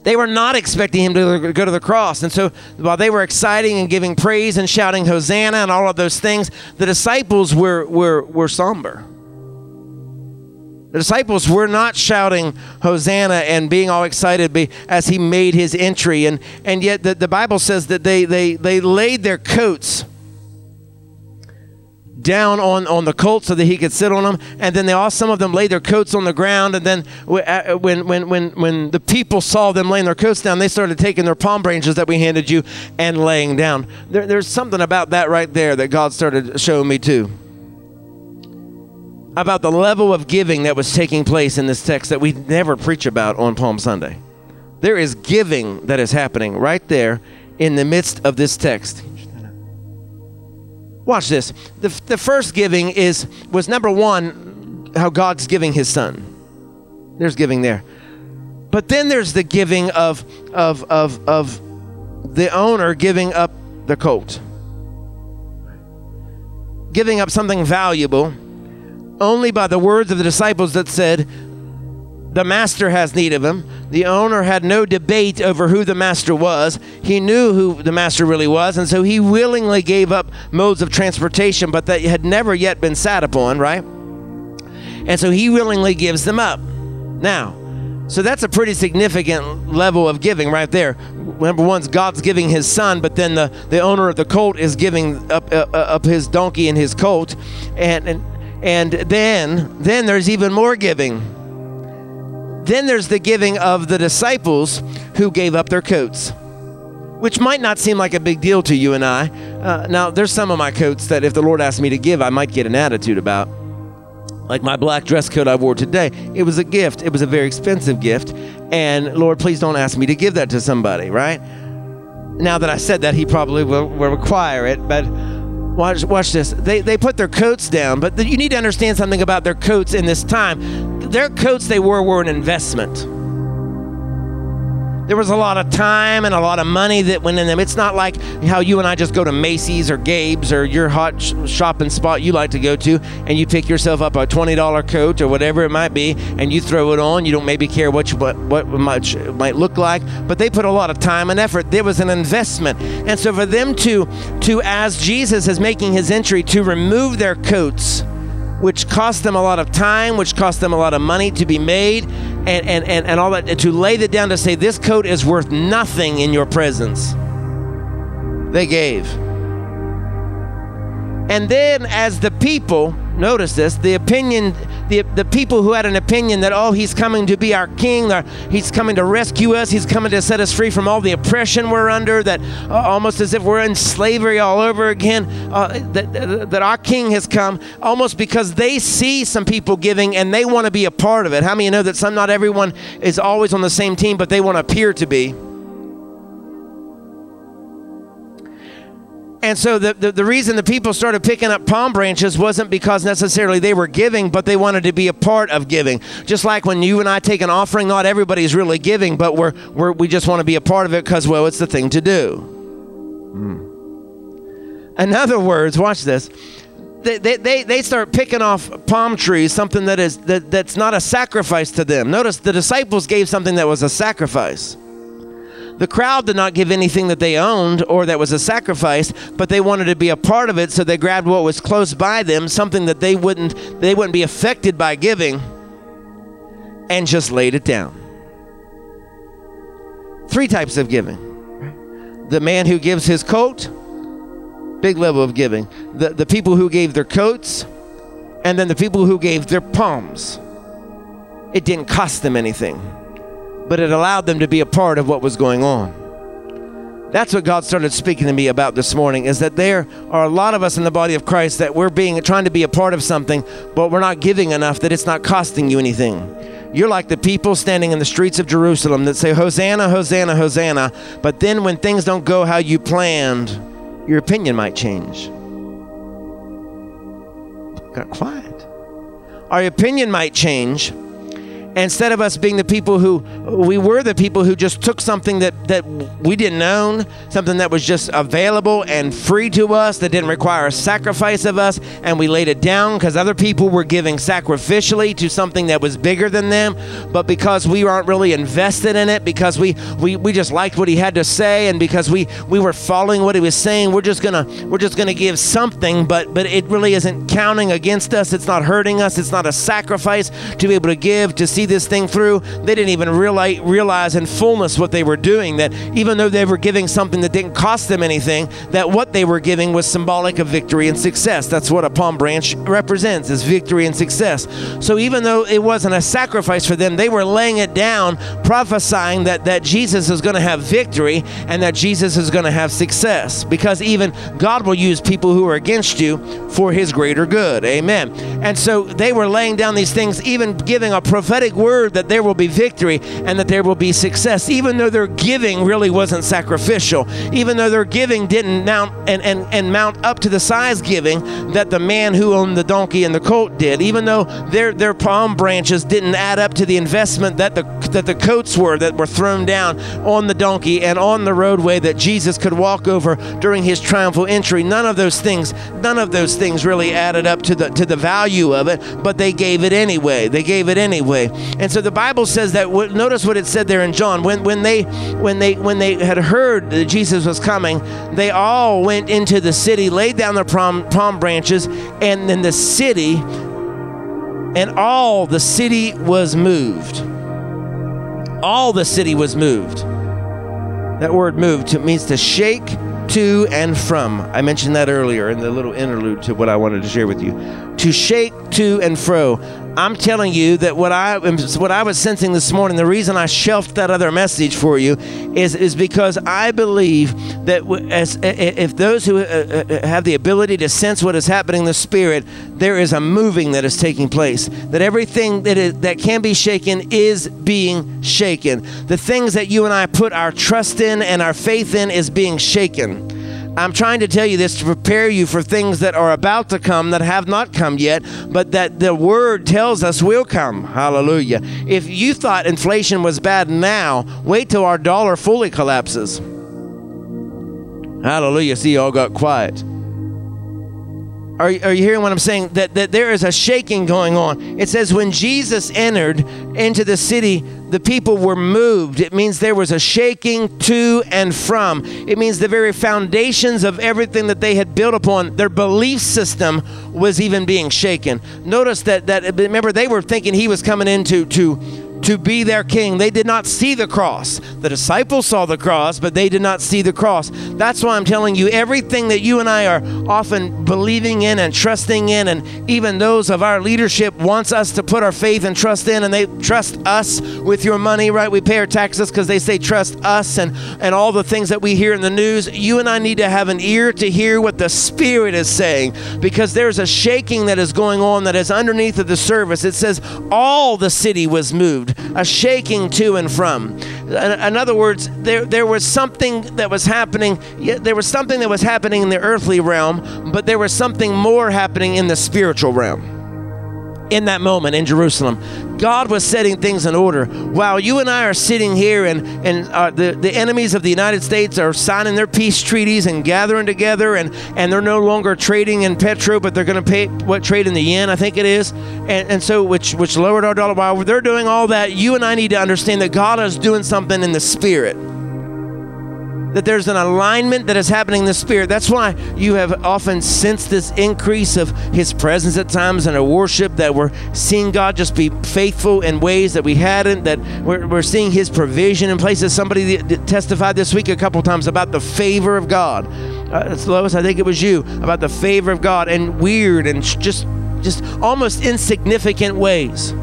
They were not expecting him to go to the cross. And so while they were exciting and giving praise and shouting Hosanna and all of those things, the disciples were somber. The disciples were not shouting Hosanna and being all excited as he made his entry. And yet the Bible says that they laid their coats down on the colt so that he could sit on them. And then some of them laid their coats on the ground. And then when the people saw them laying their coats down, they started taking their palm branches that we handed you and laying down. There's something about that right there that God started showing me too, about the level of giving that was taking place in this text that we never preach about on Palm Sunday. There is giving that is happening right there in the midst of this text. Watch this. The first giving was number one, how God's giving his son. There's giving there. But then there's the giving of the owner giving up the colt, giving up something valuable, only by the words of the disciples that said, the master has need of him. The owner had no debate over who the master was. He knew who the master really was, and so he willingly gave up modes of transportation, but that had never yet been sat upon, right? And so he willingly gives them up. Now, so that's a pretty significant level of giving right there. Number one's God's giving his son, but then the owner of the colt is giving up his donkey and his colt, and then there's even more giving. Then there's the giving of the disciples who gave up their coats, which might not seem like a big deal to you and I. Now, there's some of my coats that if the Lord asked me to give, I might get an attitude about. Like my black dress coat I wore today, it was a gift. It was a very expensive gift. And Lord, please don't ask me to give that to somebody, right? Now that I said that, he probably will require it, but... Watch this. They put their coats down, but you need to understand something about their coats in this time. Their coats they wore were an investment. There was a lot of time and a lot of money that went in them. It's not like how you and I just go to Macy's or Gabe's or your hot shopping spot you like to go to, and you pick yourself up a $20 coat or whatever it might be, and you throw it on. You don't maybe care what much it might look like, but they put a lot of time and effort. There was an investment. And so for them to as Jesus is making his entry, to remove their coats which cost them a lot of time, which cost them a lot of money to be made, and all that, to lay that down, to say this coat is worth nothing in your presence. They gave. And then as the people, notice this, the people who had an opinion that, oh, he's coming to be our king, or he's coming to rescue us, he's coming to set us free from all the oppression we're under, that almost as if we're in slavery all over again, that our king has come, almost because they see some people giving and they want to be a part of it. How many of you know that not everyone is always on the same team, but they want to appear to be? And so the reason the people started picking up palm branches wasn't because necessarily they were giving, but they wanted to be a part of giving. Just like when you and I take an offering, not everybody's really giving, but we just want to be a part of it because, well, it's the thing to do. In other words, watch this. They start picking off palm trees, something that's not a sacrifice to them. Notice the disciples gave something that was a sacrifice. The crowd did not give anything that they owned or that was a sacrifice, but they wanted to be a part of it, so they grabbed what was close by them, something that they wouldn't be affected by giving, and just laid it down. Three types of giving. The man who gives his coat, big level of giving. The people who gave their coats, and then the people who gave their palms. It didn't cost them anything, but it allowed them to be a part of what was going on. That's what God started speaking to me about this morning, is that there are a lot of us in the body of Christ that we're trying to be a part of something, but we're not giving enough that it's not costing you anything. You're like the people standing in the streets of Jerusalem that say, Hosanna, Hosanna, Hosanna. But then when things don't go how you planned, your opinion might change. Got quiet. Our opinion might change. Instead of us being the people who, we were the people who just took something that we didn't own, something that was just available and free to us, that didn't require a sacrifice of us, and we laid it down because other people were giving sacrificially to something that was bigger than them, but because we aren't really invested in it, because we just liked what he had to say, and because we were following what he was saying, we're just gonna give something, but it really isn't counting against us, it's not hurting us, it's not a sacrifice to be able to give, to see this thing through. They didn't even realize in fullness what they were doing, that even though they were giving something that didn't cost them anything, that what they were giving was symbolic of victory and success. That's what a palm branch represents, is victory and success. So even though it wasn't a sacrifice for them, they were laying it down, prophesying that Jesus is going to have victory and that Jesus is going to have success, because even God will use people who are against you for his greater good. Amen. And so they were laying down these things, even giving a prophetic word that there will be victory and that there will be success, even though their giving really wasn't sacrificial, even though their giving didn't mount and mount up to the size giving that the man who owned the donkey and the colt did, even though their palm branches didn't add up to the investment that the coats were that were thrown down on the donkey and on the roadway that Jesus could walk over during his triumphal entry. None of those things really added up to the value of it, but they gave it anyway. And so the Bible says that, notice what it said there in John, when they had heard that Jesus was coming, they all went into the city, laid down their palm branches, and then the city was moved. All the city was moved. That word moved means to shake to and from. I mentioned that earlier in the little interlude to what I wanted to share with you. To shake to and fro. I'm telling you that what I was sensing this morning, the reason I shelved that other message for you is because I believe that if those who have the ability to sense what is happening in the Spirit, there is a moving that is taking place, that everything that can be shaken is being shaken. The things that you and I put our trust in and our faith in is being shaken. I'm trying to tell you this to prepare you for things that are about to come that have not come yet, but that the word tells us will come. Hallelujah. If you thought inflation was bad now, wait till our dollar fully collapses. Hallelujah. See, y'all got quiet. Are you hearing what I'm saying? That there is a shaking going on. It says when Jesus entered into the city, the people were moved. It means there was a shaking to and from. It means the very foundations of everything that they had built upon, their belief system was even being shaken. Notice that remember, they were thinking he was coming in to be their king. They did not see the cross. The disciples saw the cross, but they did not see the cross. That's why I'm telling you, everything that you and I are often believing in and trusting in, and even those of our leadership wants us to put our faith and trust in, and they trust us with your money, right? We pay our taxes because they say trust us, and all the things that we hear in the news. You and I need to have an ear to hear what the Spirit is saying, because there's a shaking that is going on that is underneath of the service. It says all the city was moved. A shaking to and from. In other words, there was something that was happening. There was something that was happening in the earthly realm, but there was something more happening in the spiritual realm. In that moment in Jerusalem, God was setting things in order. While you and I are sitting here and the enemies of the United States are signing their peace treaties and gathering together, and they're no longer trading in petrol, but they're going to pay trade in the yen, I think it is, and so which lowered our dollar. While they're doing all that, you and I need to understand that God is doing something in the Spirit. That there's an alignment that is happening in the Spirit. That's why you have often sensed this increase of His presence at times in our worship, that we're seeing God just be faithful in ways that we hadn't, that we're seeing His provision in places. Somebody testified this week a couple times about the favor of God. Lois, I think it was you, about the favor of God in weird and just almost insignificant ways.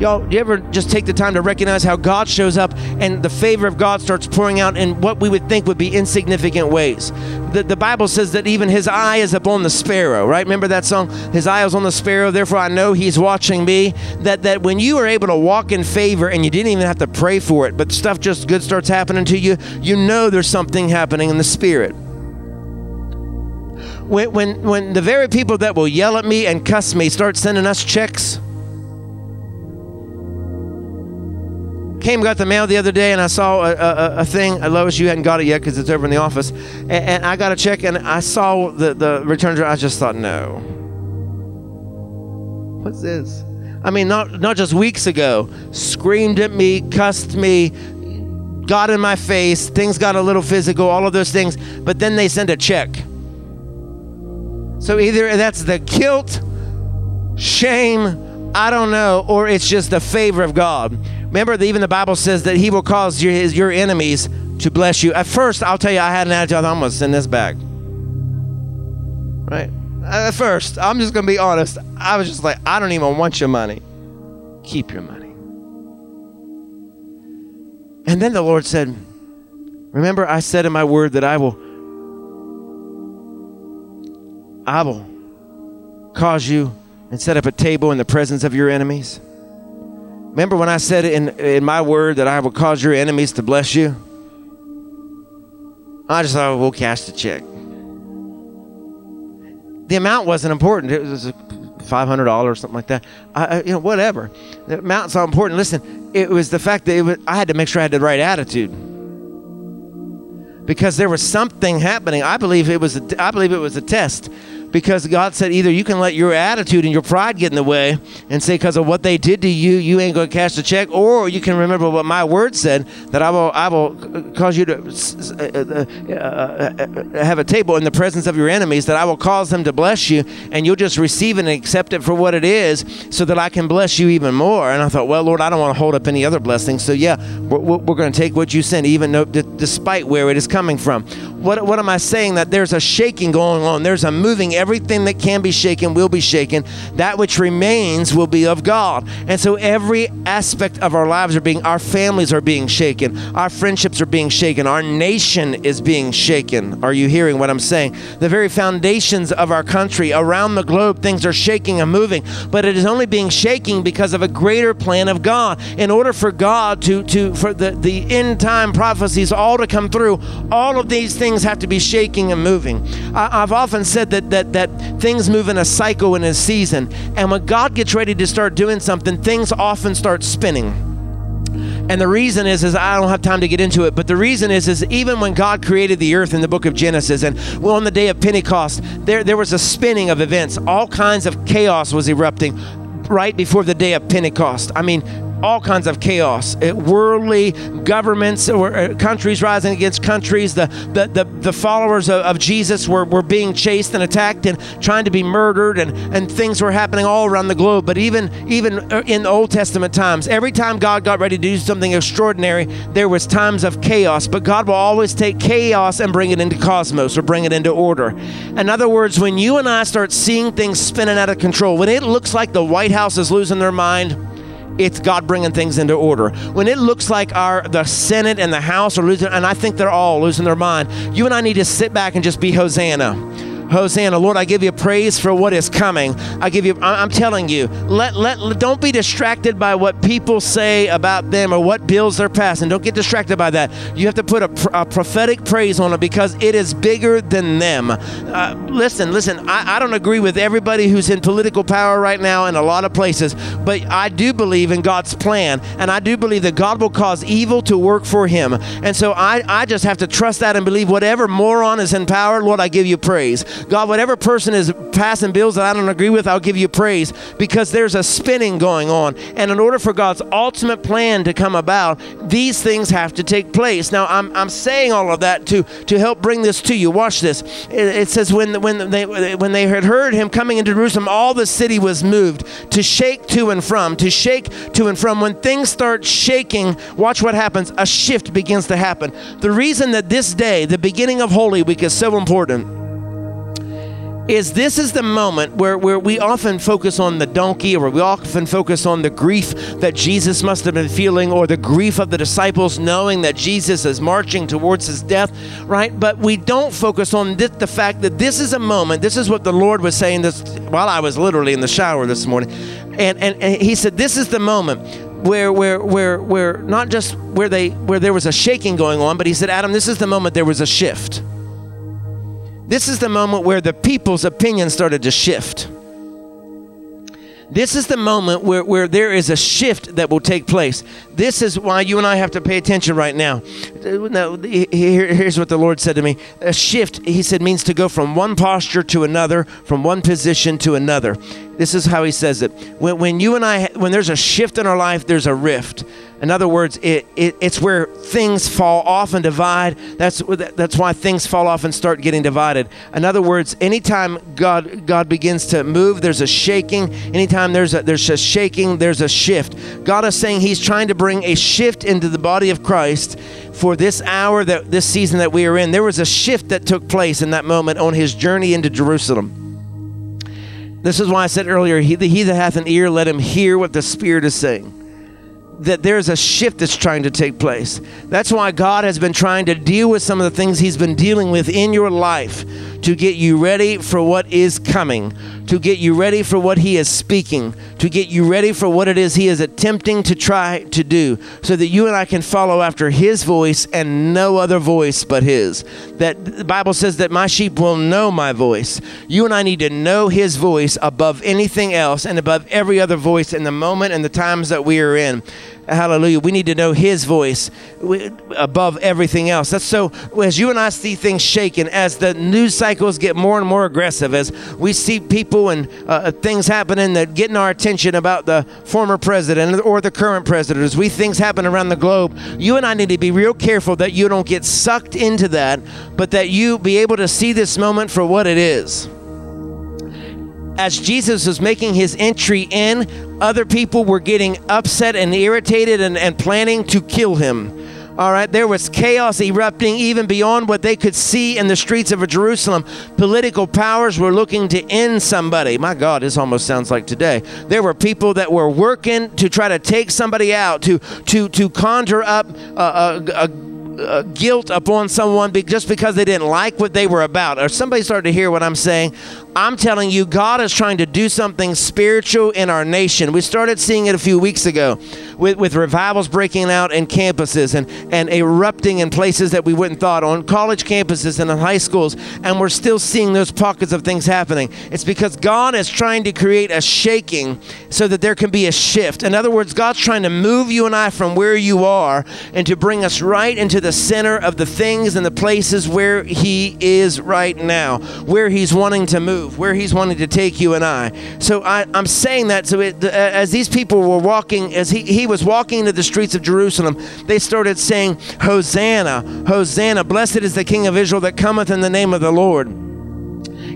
Y'all, do you ever just take the time to recognize how God shows up and the favor of God starts pouring out in what we would think would be insignificant ways? The Bible says that even His eye is upon the sparrow, right? Remember that song? His eye is on the sparrow, therefore I know He's watching me. That when you are able to walk in favor and you didn't even have to pray for it, but stuff just good starts happening to you, you know there's something happening in the Spirit. When the very people that will yell at me and cuss me start sending us checks. Came got the mail the other day, and I saw a thing. Lois, you hadn't got it yet because it's over in the office. And I got a check, and I saw the return. I just thought, no. What's this? I mean, not just weeks ago. Screamed at me, cussed me, got in my face. Things got a little physical, all of those things. But then they sent a check. So either that's the guilt, shame, I don't know, or it's just the favor of God. Remember, even the Bible says that He will cause your enemies to bless you. At first, I'll tell you, I had an attitude, I'm going to send this back. Right? At first, I'm just going to be honest. I was just like, I don't even want your money. Keep your money. And then the Lord said, remember, I said in my word that I will cause you and set up a table in the presence of your enemies. Remember when I said in my word that I will cause your enemies to bless you? I just thought, we'll cash the check. The amount wasn't important. It was $500 or something like that. Whatever. The amount's not important. Listen, it was the fact that I had to make sure I had the right attitude, because there was something happening. I believe it was a test, because God said, either you can let your attitude and your pride get in the way and say, because of what they did to you, you ain't going to cash the check, or you can remember what my word said, that I will cause you to have a table in the presence of your enemies, that I will cause them to bless you, and you'll just receive it and accept it for what it is, so that I can bless you even more. And I thought, well, Lord, I don't want to hold up any other blessings, so yeah, we're going to take what you sent, even though, despite where it is coming from. What am I saying? That there's a shaking going on. There's a moving. Everything that can be shaken will be shaken. That which remains will be of God. And so every aspect of our lives our families are being shaken. Our friendships are being shaken. Our nation is being shaken. Are you hearing what I'm saying? The very foundations of our country, around the globe, things are shaking and moving. But it is only being shaken because of a greater plan of God. In order for God for the end time prophecies all to come through, all of these things have to be shaking and moving. I've often said that things move in a cycle and a season. And when God gets ready to start doing something, things often start spinning. And the reason is I don't have time to get into it, but the reason is even when God created the earth in the book of Genesis, and on the day of Pentecost, there was a spinning of events. All kinds of chaos was erupting right before the day of Pentecost. I mean, all kinds of chaos. Worldly governments, or countries rising against countries. The followers of Jesus were being chased and attacked and trying to be murdered, and things were happening all around the globe. But even in the Old Testament times, every time God got ready to do something extraordinary, there was times of chaos. But God will always take chaos and bring it into cosmos, or bring it into order. In other words, when you and I start seeing things spinning out of control, when it looks like the White House is losing their mind, it's God bringing things into order. When it looks like the Senate and the House are losing, and I think they're all losing their mind, you and I need to sit back and just be Hosanna. Hosanna, Lord, I give you praise for what is coming. I'm telling you, don't be distracted by what people say about them or what bills they're passing. Don't get distracted by that. You have to put a prophetic praise on it, because it is bigger than them. Listen, I don't agree with everybody who's in political power right now in a lot of places, but I do believe in God's plan, and I do believe that God will cause evil to work for him. And so I just have to trust that and believe whatever moron is in power, Lord, I give you praise. God, whatever person is passing bills that I don't agree with, I'll give you praise, because there's a spinning going on. And in order for God's ultimate plan to come about, these things have to take place. Now, I'm saying all of that to help bring this to you. Watch this. It says, when they had heard him coming into Jerusalem, all the city was moved to shake to and from, to shake to and from. When things start shaking, watch what happens. A shift begins to happen. The reason that this day, the beginning of Holy Week, is so important is this is the moment where we often focus on the donkey, or we often focus on the grief that Jesus must have been feeling, or the grief of the disciples knowing that Jesus is marching towards his death, right? But we don't focus on the fact that this is a moment. This is what the Lord was saying this while I was literally in the shower this morning. And he said, this is the moment where not just where there was a shaking going on, but he said, Adam, this is the moment there was a shift. This is the moment where the people's opinion started to shift. This is the moment where there is a shift that will take place. This is why you and I have to pay attention right now. Now, here's what the Lord said to me. A shift, he said, means to go from one posture to another, from one position to another. This is how he says it. When there's a shift in our life, there's a rift. In other words, it's where things fall off and divide. That's why things fall off and start getting divided. In other words, anytime God begins to move, there's a shaking. Anytime there's a shaking, there's a shift. God is saying he's trying to bring a shift into the body of Christ for this hour, this season that we are in. There was a shift that took place in that moment on his journey into Jerusalem. This is why I said earlier, he that hath an ear, let him hear what the Spirit is saying. That there's a shift that's trying to take place. That's why God has been trying to deal with some of the things he's been dealing with in your life, to get you ready for what is coming, to get you ready for what he is speaking, to get you ready for what it is he is attempting to try to do, so that you and I can follow after his voice and no other voice but his. That the Bible says that my sheep will know my voice. You and I need to know his voice above anything else and above every other voice in the moment and the times that we are in. Hallelujah. We need to know his voice above everything else. That's so, as you and I see things shaken, as the news cycles get more and more aggressive, as we see people and things happening that getting our attention about the former president or the current president, as we things happen around the globe, you and I need to be real careful that you don't get sucked into that, but that you be able to see this moment for what it is. As Jesus was making his entry in, other people were getting upset and irritated and planning to kill him. All right, there was chaos erupting even beyond what they could see in the streets of Jerusalem. Political powers were looking to end somebody. My God, this almost sounds like today. There were people that were working to try to take somebody out, to conjure up guilt upon someone just because they didn't like what they were about. Or somebody started to hear what I'm saying. I'm telling you, God is trying to do something spiritual in our nation. We started seeing it a few weeks ago with revivals breaking out in campuses and erupting in places that we wouldn't thought, on college campuses and in high schools, and we're still seeing those pockets of things happening. It's because God is trying to create a shaking so that there can be a shift. In other words, God's trying to move you and I from where you are and to bring us right into the center of the things and the places where He is right now, where He's wanting to move, where He's wanting to take you and I. So I'm saying that as these people were walking, as he was walking into the streets of Jerusalem, they started saying, Hosanna, Hosanna, blessed is the King of Israel that cometh in the name of the Lord.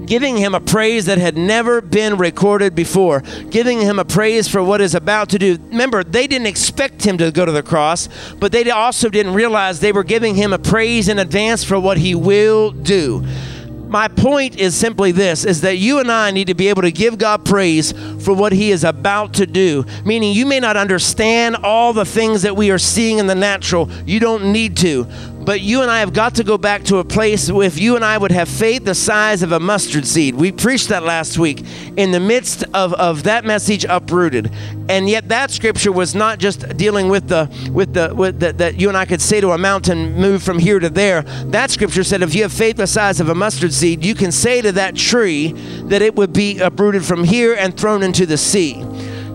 Giving Him a praise that had never been recorded before. Giving Him a praise for what is about to do. Remember, they didn't expect Him to go to the cross, but they also didn't realize they were giving Him a praise in advance for what He will do. My point is simply this, is that you and I need to be able to give God praise for what He is about to do. Meaning, you may not understand all the things that we are seeing in the natural. You don't need to. But you and I have got to go back to a place where if you and I would have faith the size of a mustard seed. We preached that last week in the midst of that message, uprooted. And yet that scripture was not just dealing with the that you and I could say to a mountain, move from here to there. That scripture said if you have faith the size of a mustard seed, you can say to that tree that it would be uprooted from here and thrown into the sea.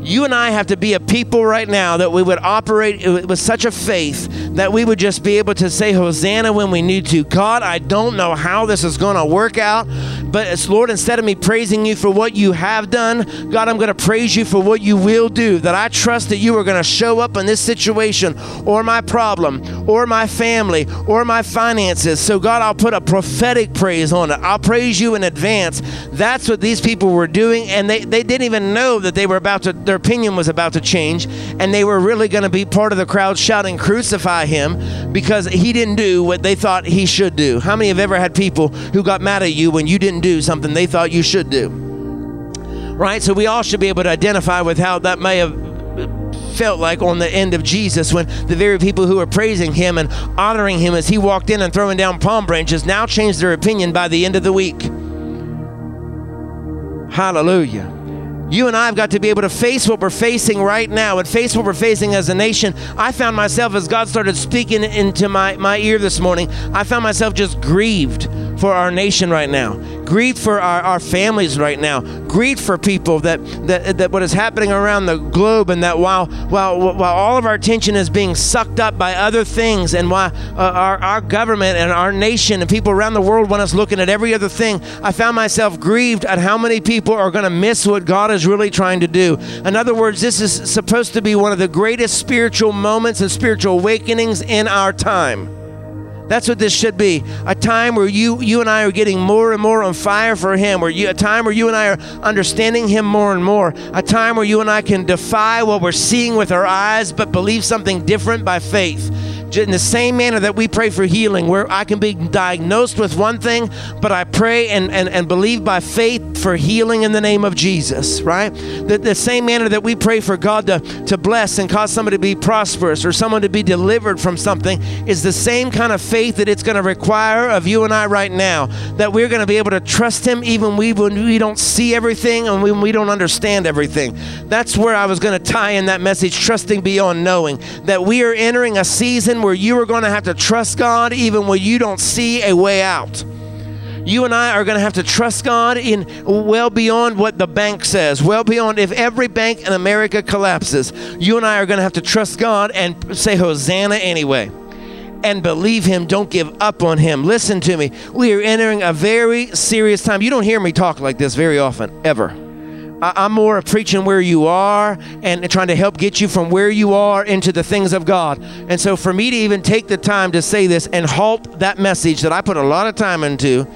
You and I have to be a people right now that we would operate with such a faith that we would just be able to say Hosanna when we need to. God, I don't know how this is going to work out, but it's, Lord, instead of me praising You for what You have done, God, I'm going to praise You for what You will do, that I trust that You are going to show up in this situation or my problem or my family or my finances. So, God, I'll put a prophetic praise on it. I'll praise You in advance. That's what these people were doing, and they didn't even know that they were about to... Their opinion was about to change, and they were really going to be part of the crowd shouting, crucify Him, because He didn't do what they thought He should do. How many have ever had people who got mad at you when you didn't do something they thought you should do? Right? So we all should be able to identify with how that may have felt like on the end of Jesus, when the very people who were praising Him and honoring Him as He walked in and throwing down palm branches now changed their opinion by the end of the week. Hallelujah. You and I have got to be able to face what we're facing right now and face what we're facing as a nation. I found myself, as God started speaking into my ear this morning, I found myself just grieved for our nation right now, grieved for our families right now, grieved for people that what is happening around the globe, and that while all of our attention is being sucked up by other things, and why our government and our nation and people around the world want us looking at every other thing, I found myself grieved at how many people are going to miss what God is really trying to do. In other words, this is supposed to be one of the greatest spiritual moments and spiritual awakenings in our time. That's what this should be, a time where you and I are getting more and more on fire for Him, a time where you and I are understanding Him more and more, a time where you and I can defy what we're seeing with our eyes but believe something different by faith. In the same manner that we pray for healing, where I can be diagnosed with one thing, but I pray and believe by faith for healing in the name of Jesus, right? The same manner that we pray for God to bless and cause somebody to be prosperous or someone to be delivered from something is the same kind of faith that it's going to require of you and I right now, that we're going to be able to trust Him even when we don't see everything and when we don't understand everything. That's where I was going to tie in that message, trusting beyond knowing, that we are entering a season where you are going to have to trust God even when you don't see a way out. You and I are going to have to trust God in well beyond what the bank says, well beyond if every bank in America collapses. You and I are going to have to trust God and say Hosanna anyway. And believe Him. Don't give up on Him. Listen to me. We are entering a very serious time. You don't hear me talk like this very often, ever. I'm more preaching where you are and trying to help get you from where you are into the things of God. And so for me to even take the time to say this and halt that message that I put a lot of time into,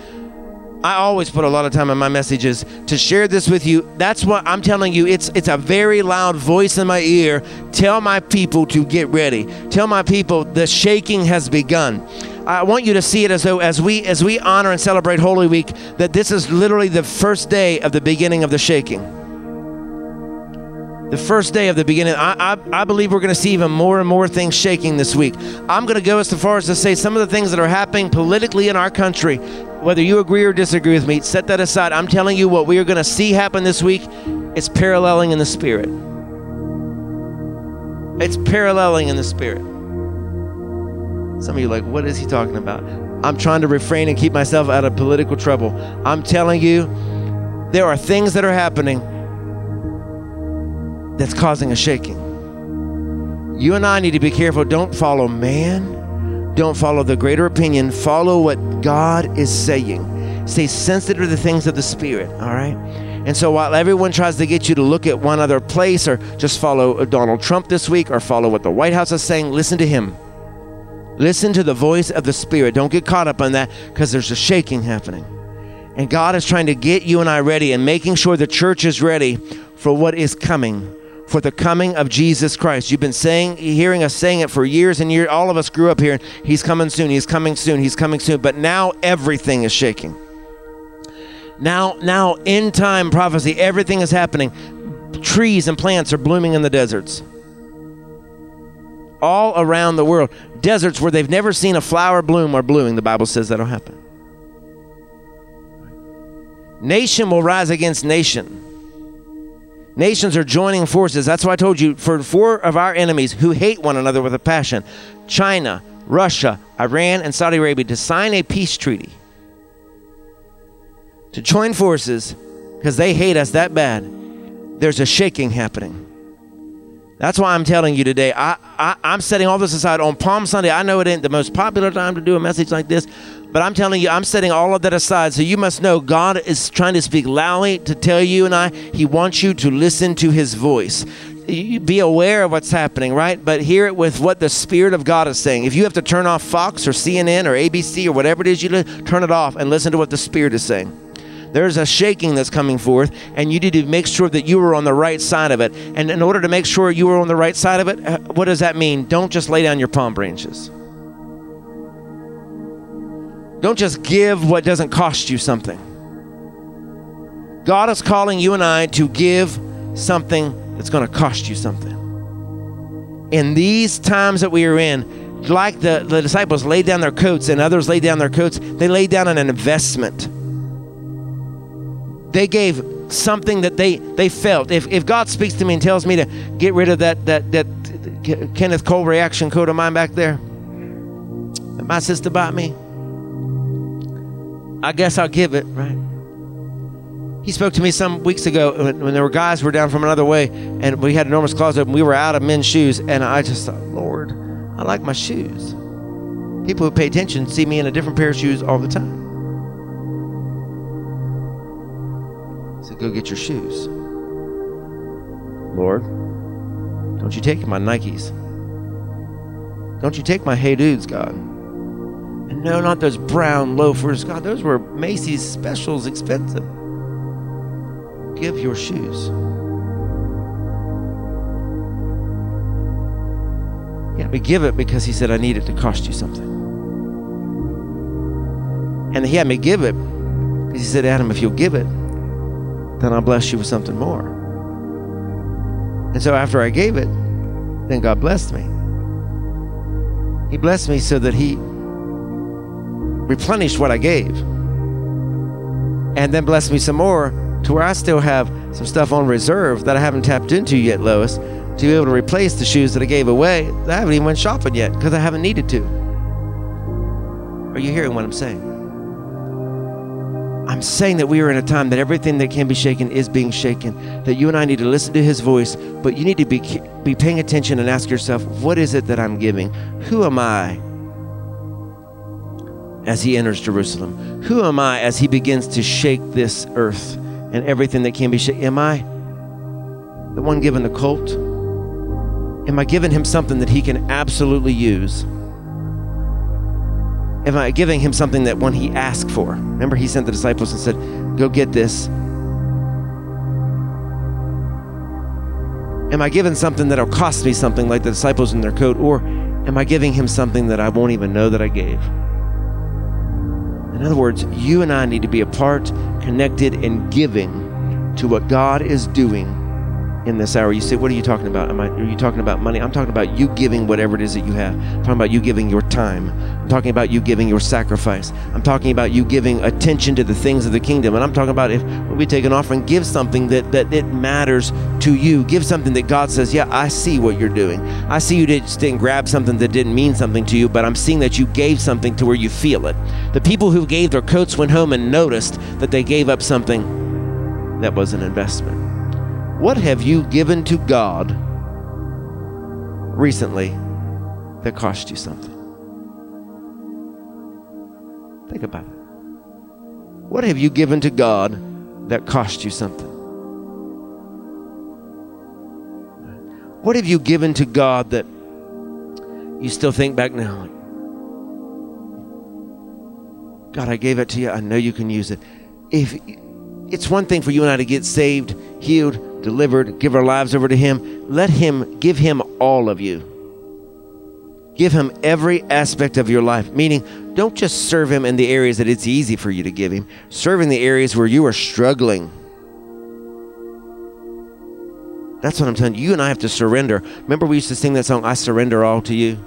I always put a lot of time in my messages to share this with you. That's what I'm telling you. It's a very loud voice in my ear. Tell my people to get ready. Tell my people the shaking has begun. I want you to see it as though as we honor and celebrate Holy Week, that this is literally the first day of the beginning of the shaking. The first day of the beginning. I believe we're going to see even more and more things shaking this week. I'm going to go as far as to say some of the things that are happening politically in our country whether you agree or disagree with me, set that aside. I'm telling you what we are going to see happen this week. It's paralleling in the Spirit. It's paralleling in the Spirit. Some of you are like, what is he talking about? I'm trying to refrain and keep myself out of political trouble. I'm telling you, there are things that are happening that's causing a shaking. You and I need to be careful. Don't follow man. Don't follow the greater opinion. Follow what God is saying. Stay sensitive to the things of the Spirit, all right? And so while everyone tries to get you to look at one other place or just follow Donald Trump this week or follow what the White House is saying, listen to him. Listen to the voice of the Spirit. Don't get caught up on that, because there's a shaking happening. And God is trying to get you and I ready and making sure the church is ready for what is coming, for the coming of Jesus Christ. You've been saying, hearing us saying it for years and years. All of us grew up here. He's coming soon. He's coming soon. He's coming soon. But now everything is shaking. Now, end time prophecy, everything is happening. Trees and plants are blooming in the deserts. All around the world. Deserts where they've never seen a flower bloom are blooming. The Bible says that'll happen. Nation will rise against nation. Nations are joining forces. That's why I told you, for four of our enemies who hate one another with a passion, China, Russia, Iran, and Saudi Arabia, to sign a peace treaty. To join forces, because they hate us that bad. There's a shaking happening. That's why I'm telling you today, I'm setting all this aside on Palm Sunday. I know it ain't the most popular time to do a message like this, but I'm telling you, I'm setting all of that aside. So you must know God is trying to speak loudly to tell you and I, he wants you to listen to his voice. You be aware of what's happening, right? But hear it with what the Spirit of God is saying. If you have to turn off Fox or CNN or ABC or whatever it is, you turn it off and listen to what the Spirit is saying. There's a shaking that's coming forth, and you need to make sure that you are on the right side of it. And in order to make sure you are on the right side of it, what does that mean? Don't just lay down your palm branches. Don't just give what doesn't cost you something. God is calling you and I to give something that's going to cost you something. In these times that we are in, like the disciples laid down their coats and others laid down their coats, they laid down an investment. They gave something that they felt. If God speaks to me and tells me to get rid of that Kenneth Cole reaction coat of mine back there that my sister bought me, I guess I'll give it, right? He spoke to me some weeks ago when there were guys who were down from another way, and we had an enormous closet, and we were out of men's shoes, and I just thought, Lord, I like my shoes. People who pay attention see me in a different pair of shoes all the time. So go get your shoes. Lord, don't you take my Nikes. Don't you take my Hey Dudes, God. And no, not those brown loafers. God, those were Macy's specials, expensive. Give your shoes. Yeah, but give it because he said I need it to cost you something. And he had me give it because he said, Adam, if you'll give it, then I'll bless you with something more. And so after I gave it, then God blessed me. He blessed me so that he replenished what I gave. And then blessed me some more to where I still have some stuff on reserve that I haven't tapped into yet, Lois, to be able to replace the shoes that I gave away. I haven't even went shopping yet because I haven't needed to. Are you hearing what I'm saying? I'm saying that we are in a time that everything that can be shaken is being shaken, that you and I need to listen to his voice, but you need to be paying attention and ask yourself, what is it that I'm giving? Who am I as he enters Jerusalem? Who am I as he begins to shake this earth and everything that can be shaken? Am I the one giving the colt? Am I giving him something that he can absolutely use? Am I giving him something that when he asked for? Remember, he sent the disciples and said, go get this. Am I giving something that'll cost me something like the disciples in their coat? Or am I giving him something that I won't even know that I gave? In other words, you and I need to be a part, connected, and giving to what God is doing in this hour. You say, what are you talking about? Are you talking about money? I'm talking about you giving whatever it is that you have. I'm talking about you giving your time. I'm talking about you giving your sacrifice. I'm talking about you giving attention to the things of the kingdom. And I'm talking about if we take an offering, give something that it matters to you. Give something that God says, yeah, I see what you're doing. I see you didn't grab something that didn't mean something to you, but I'm seeing that you gave something to where you feel it. The people who gave their coats went home and noticed that they gave up something that was an investment. What have you given to God recently that cost you something? Think about it. What have you given to God that cost you something? What have you given to God that you still think back now? God, I gave it to you. I know you can use it. If it's one thing for you and I to get saved, healed, delivered, give our lives over to Him. Let Him, give Him all of you. Give Him every aspect of your life. Meaning, don't just serve Him in the areas that it's easy for you to give Him. Serve in the areas where you are struggling. That's what I'm telling you. You and I have to surrender. Remember we used to sing that song, I Surrender All to You?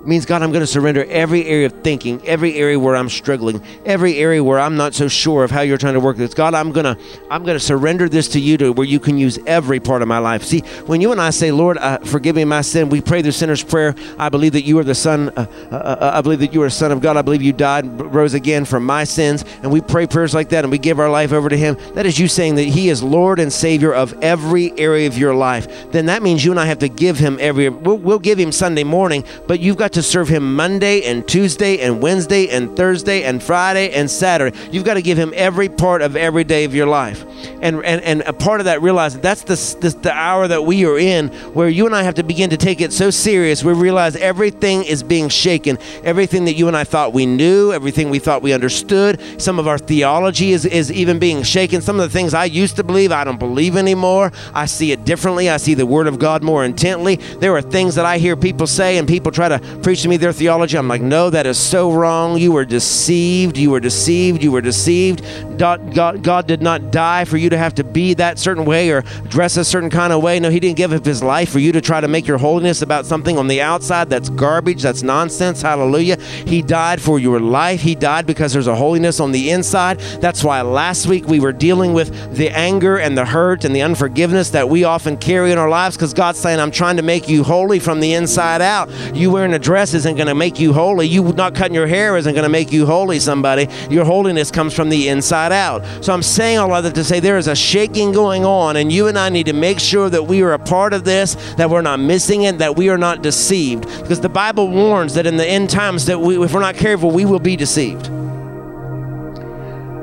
It means, God, I'm going to surrender every area of thinking, every area where I'm struggling, every area where I'm not so sure of how you're trying to work this. God, I'm going to surrender this to you to where you can use every part of my life. See, when you and I say, Lord, forgive me my sin, we pray the sinner's prayer. I believe that you are the Son. I believe that you are a Son of God. I believe you died and rose again for my sins. And we pray prayers like that, and we give our life over to Him. That is you saying that He is Lord and Savior of every area of your life. Then that means you and I have to give Him every. We'll give Him Sunday morning, but you've got to serve Him Monday and Tuesday and Wednesday and Thursday and Friday and Saturday. You've got to give Him every part of every day of your life. And a part of that, realize that that's the hour that we are in, where you and I have to begin to take it so serious. We realize everything is being shaken. Everything that you and I thought we knew, everything we thought we understood. Some of our theology is even being shaken. Some of the things I used to believe, I don't believe anymore. I see it differently. I see the Word of God more intently. There are things that I hear people say, and people try to preach to me their theology. I'm like, no, that is so wrong. You were deceived. You were deceived. You were deceived. God did not die for you to have to be that certain way or dress a certain kind of way. No, He didn't give up His life for you to try to make your holiness about something on the outside. That's garbage. That's nonsense. Hallelujah. He died for your life. He died because there's a holiness on the inside. That's why last week we were dealing with the anger and the hurt and the unforgiveness that we often carry in our lives, because God's saying, I'm trying to make you holy from the inside out. You wearing a dress isn't going to make you holy. You not cutting your hair isn't going to make you holy, somebody. Your holiness comes from the inside out. So I'm saying all of that to say there is a shaking going on, and you and I need to make sure that we are a part of this, that we're not missing it, that we are not deceived. Because the Bible warns that in the end times that if we're not careful, we will be deceived.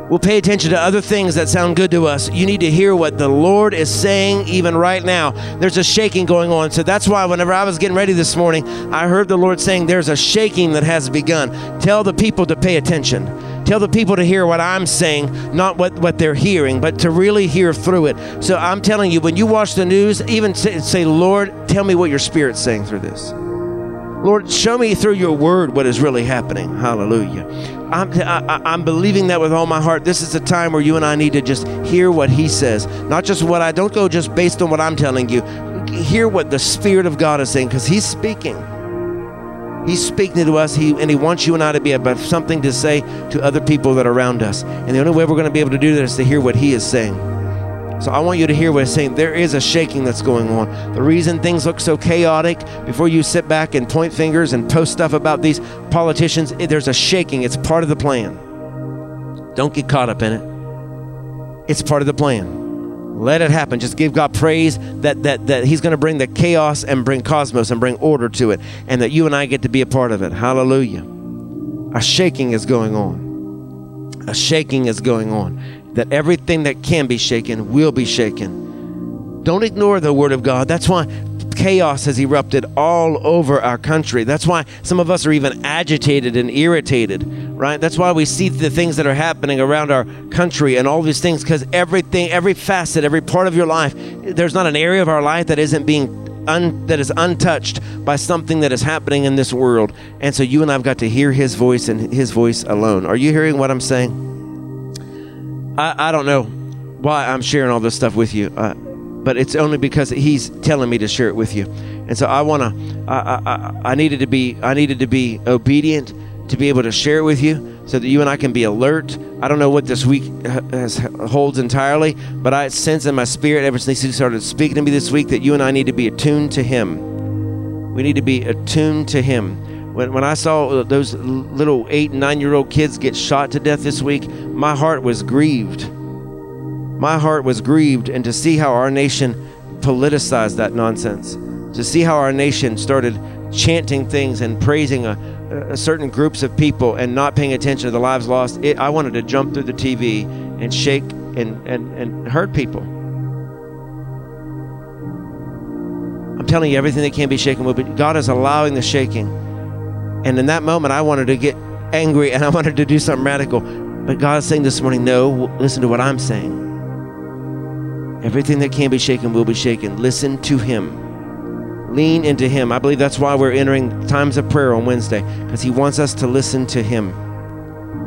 We'll pay attention to other things that sound good to us. You need to hear what the Lord is saying even right now. There's a shaking going on. So that's why whenever I was getting ready this morning, I heard the Lord saying, there's a shaking that has begun. Tell the people to pay attention. Tell the people to hear what I'm saying, not what they're hearing, but to really hear through it. So I'm telling you, when you watch the news, even say, Lord, tell me what your Spirit's saying through this. Lord, show me through your word what is really happening. Hallelujah. I'm believing that with all my heart. This is a time where you and I need to just hear what He says. Not just what I, don't go just based on what I'm telling you. Hear what the Spirit of God is saying, because He's speaking. He's speaking to us, and He wants you and I to be about something to say to other people that are around us. And the only way we're going to be able to do that is to hear what He is saying. So I want you to hear what it's saying. There is a shaking that's going on. The reason things look so chaotic, before you sit back and point fingers and post stuff about these politicians, there's a shaking. It's part of the plan. Don't get caught up in it. It's part of the plan. Let it happen. Just give God praise that He's going to bring the chaos and bring cosmos and bring order to it, and that you and I get to be a part of it. Hallelujah. A shaking is going on. A shaking is going on. That everything that can be shaken will be shaken. Don't ignore the Word of God. That's why chaos has erupted all over our country. That's why some of us are even agitated and irritated, right? That's why we see the things that are happening around our country and all these things, because everything, every facet, every part of your life, there's not an area of our life that isn't that is untouched by something that is happening in this world. And so you and I've got to hear His voice, and His voice alone. Are you hearing what I'm saying? I don't know why I'm sharing all this stuff with you. but it's only because he's telling me to share it with you. And so I needed to be obedient to be able to share it with you so that you and I can be alert. I don't know what this week holds entirely, but I sense in my spirit ever since he started speaking to me this week that you and I need to be attuned to him. We need to be attuned to him. When I saw those little 8 and 9-year-old kids get shot to death this week, my heart was grieved. My heart was grieved, and to see how our nation politicized that nonsense, to see how our nation started chanting things and praising a certain groups of people and not paying attention to the lives lost, I wanted to jump through the TV and shake and hurt people. I'm telling you, everything that can be shaken will be. God is allowing the shaking. And in that moment, I wanted to get angry and I wanted to do something radical. But God is saying this morning, no, listen to what I'm saying. Everything that can be shaken will be shaken. Listen to him. Lean into him. I believe that's why we're entering times of prayer on Wednesday, because he wants us to listen to him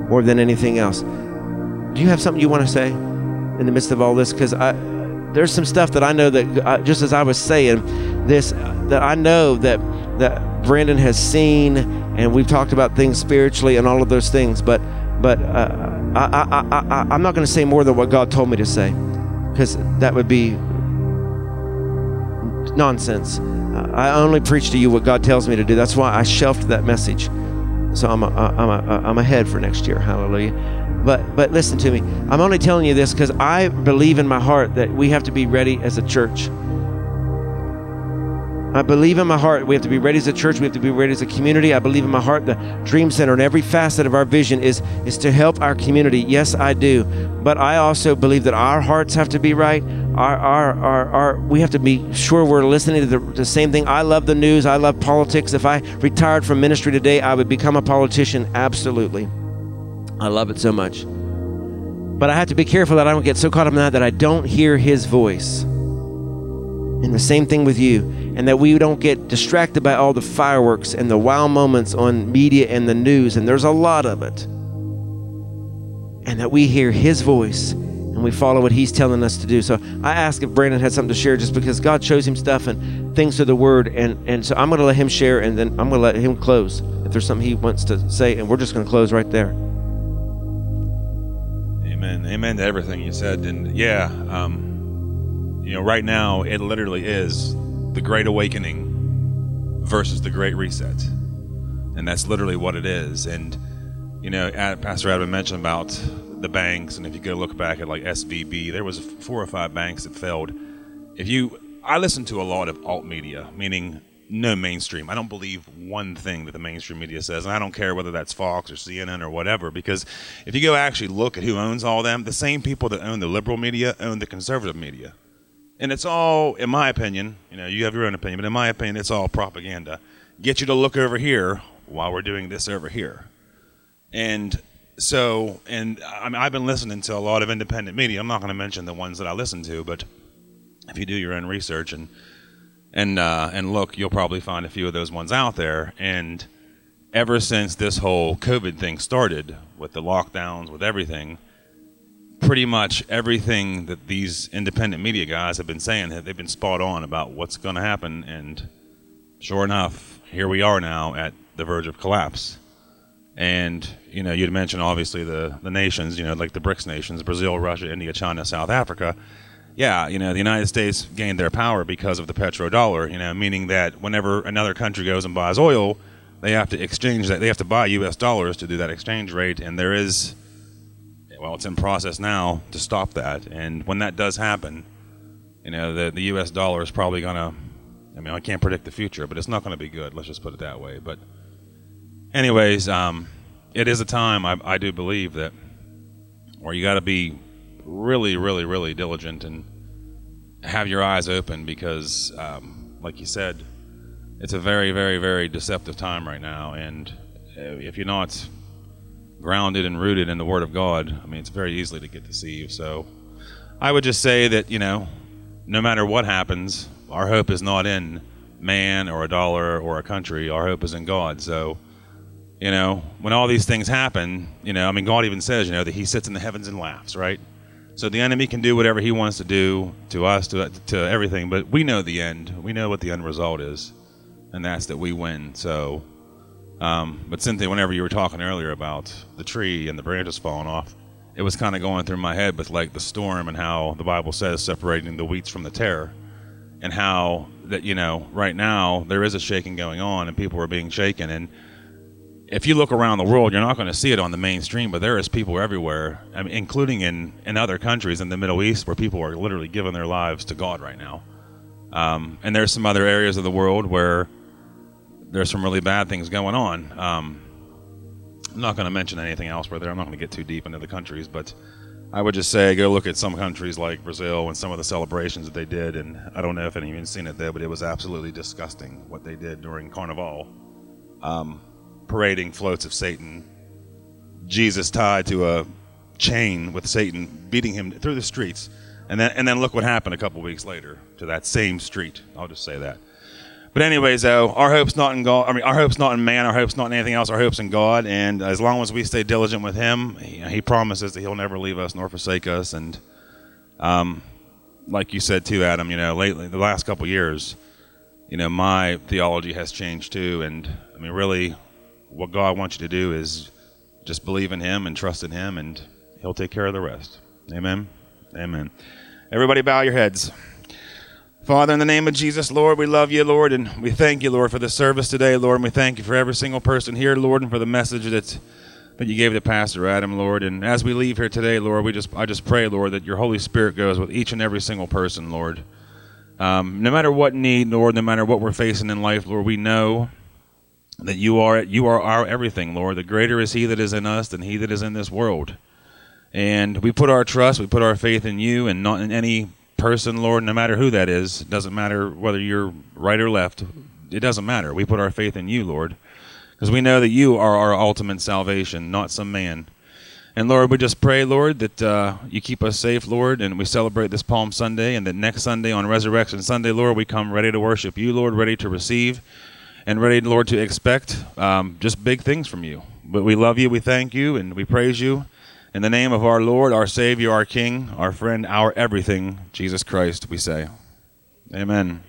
more than anything else. Do you have something you want to say in the midst of all this? Because there's some stuff that I know that just as I was saying this, that I know that Brandon has seen, and we've talked about things spiritually and all of those things. But I'm not going to say more than what God told me to say, because that would be nonsense. I only preach to you what God tells me to do. That's why I shelved that message. So I'm ahead for next year. Hallelujah. But listen to me. I'm only telling you this because I believe in my heart that we have to be ready as a church. I believe in my heart we have to be ready as a church. We have to be ready as a community. I believe in my heart the Dream Center and every facet of our vision is to help our community. Yes, I do. But I also believe that our hearts have to be right. We have to be sure we're listening to the same thing. I love the news. I love politics. If I retired from ministry today, I would become a politician. Absolutely. I love it so much. But I have to be careful that I don't get so caught up in that I don't hear his voice. And the same thing with you. And that we don't get distracted by all the fireworks and the wow moments on media and the news, and there's a lot of it. And that we hear his voice and we follow what he's telling us to do. So I asked if Brandon had something to share, just because God shows him stuff and things through the word, and so I'm gonna let him share, and then I'm gonna let him close if there's something he wants to say, and we're just gonna close right there. Amen, amen to everything you said. And yeah, right now it literally is the Great Awakening versus the Great Reset, and that's literally what it is. And Pastor Adam mentioned about the banks, and if you go look back at like SVB, there was 4 or 5 banks that failed. I listen to a lot of alt media, meaning no mainstream. I don't believe one thing that the mainstream media says, and I don't care whether that's Fox or CNN or whatever, because if you go actually look at who owns all them, the same people that own the liberal media own the conservative media. And it's all, in my opinion, you have your own opinion, but in my opinion, it's all propaganda. Get you to look over here while we're doing this over here. And so, I've been listening to a lot of independent media. I'm not going to mention the ones that I listen to, but if you do your own research and look, you'll probably find a few of those ones out there. And ever since this whole COVID thing started, with the lockdowns, with everything, pretty much everything that these independent media guys have been saying, they've been spot on about what's going to happen. And sure enough, here we are now at the verge of collapse. And, you'd mentioned obviously the nations, like the BRICS nations, Brazil, Russia, India, China, South Africa. Yeah, the United States gained their power because of the petrodollar, meaning that whenever another country goes and buys oil, they have to exchange that. They have to buy U.S. dollars to do that exchange rate. And there is... well, it's in process now to stop that. And when that does happen, the U.S. dollar is probably going to, I can't predict the future, but it's not going to be good. Let's just put it that way. But anyways, it is a time, I do believe, that where you got to be really, really, really diligent and have your eyes open, because, like you said, it's a very, very, very deceptive time right now. And if you're not grounded and rooted in the Word of God, it's very easy to get deceived. So I would just say that, no matter what happens, our hope is not in man or a dollar or a country. Our hope is in God. So, when all these things happen, God even says, that he sits in the heavens and laughs, right? So the enemy can do whatever he wants to do to us, to everything. But we know the end. We know what the end result is, and that's that we win. So, but Cynthia, whenever you were talking earlier about the tree and the branches falling off, it was kind of going through my head with like the storm and how the Bible says separating the wheats from the tare, and how that, you know, right now there is a shaking going on and people are being shaken. And if you look around the world, you're not going to see it on the mainstream, but there is people everywhere, I mean, including in other countries in the Middle East, where people are literally giving their lives to God right now. And there's some other areas of the world where there's some really bad things going on. I'm not going to mention anything else right there. I'm not going to get too deep into the countries, but I would just say go look at some countries like Brazil and some of the celebrations that they did. And I don't know if anyone's seen it there, but it was absolutely disgusting what they did during Carnival. Parading floats of Satan, Jesus tied to a chain with Satan, beating him through the streets. And then look what happened a couple weeks later to that same street. I'll just say that. But anyways, though, our hope's not in God. I mean, our hope's not in man. Our hope's not in anything else. Our hope's in God. And as long as we stay diligent with him, he promises that he'll never leave us nor forsake us. And like you said too, Adam, you know, lately, the last couple years, you know, my theology has changed too. And I mean, really, what God wants you to do is just believe in him and trust in him, and he'll take care of the rest. Amen? Amen. Everybody bow your heads. Father, in the name of Jesus, Lord, we love you, Lord, and we thank you, Lord, for the service today, Lord, and we thank you for every single person here, Lord, and for the message that you gave to Pastor Adam, Lord. And as we leave here today, Lord, I just pray, Lord, that your Holy Spirit goes with each and every single person, Lord. No matter what need, Lord, no matter what we're facing in life, Lord, we know that you are our everything, Lord. The greater is he that is in us than he that is in this world. And we put our trust, we put our faith in you and not in any person, Lord, no matter who that is. It doesn't matter whether you're right or left. It doesn't matter. We put our faith in you, Lord, because we know that you are our ultimate salvation, not some man. And, Lord, we just pray, Lord, that you keep us safe, Lord, and we celebrate this Palm Sunday, and that next Sunday on Resurrection Sunday, Lord, we come ready to worship you, Lord, ready to receive and ready, Lord, to expect just big things from you. But we love you, we thank you, and we praise you. In the name of our Lord, our Savior, our King, our friend, our everything, Jesus Christ, we say. Amen.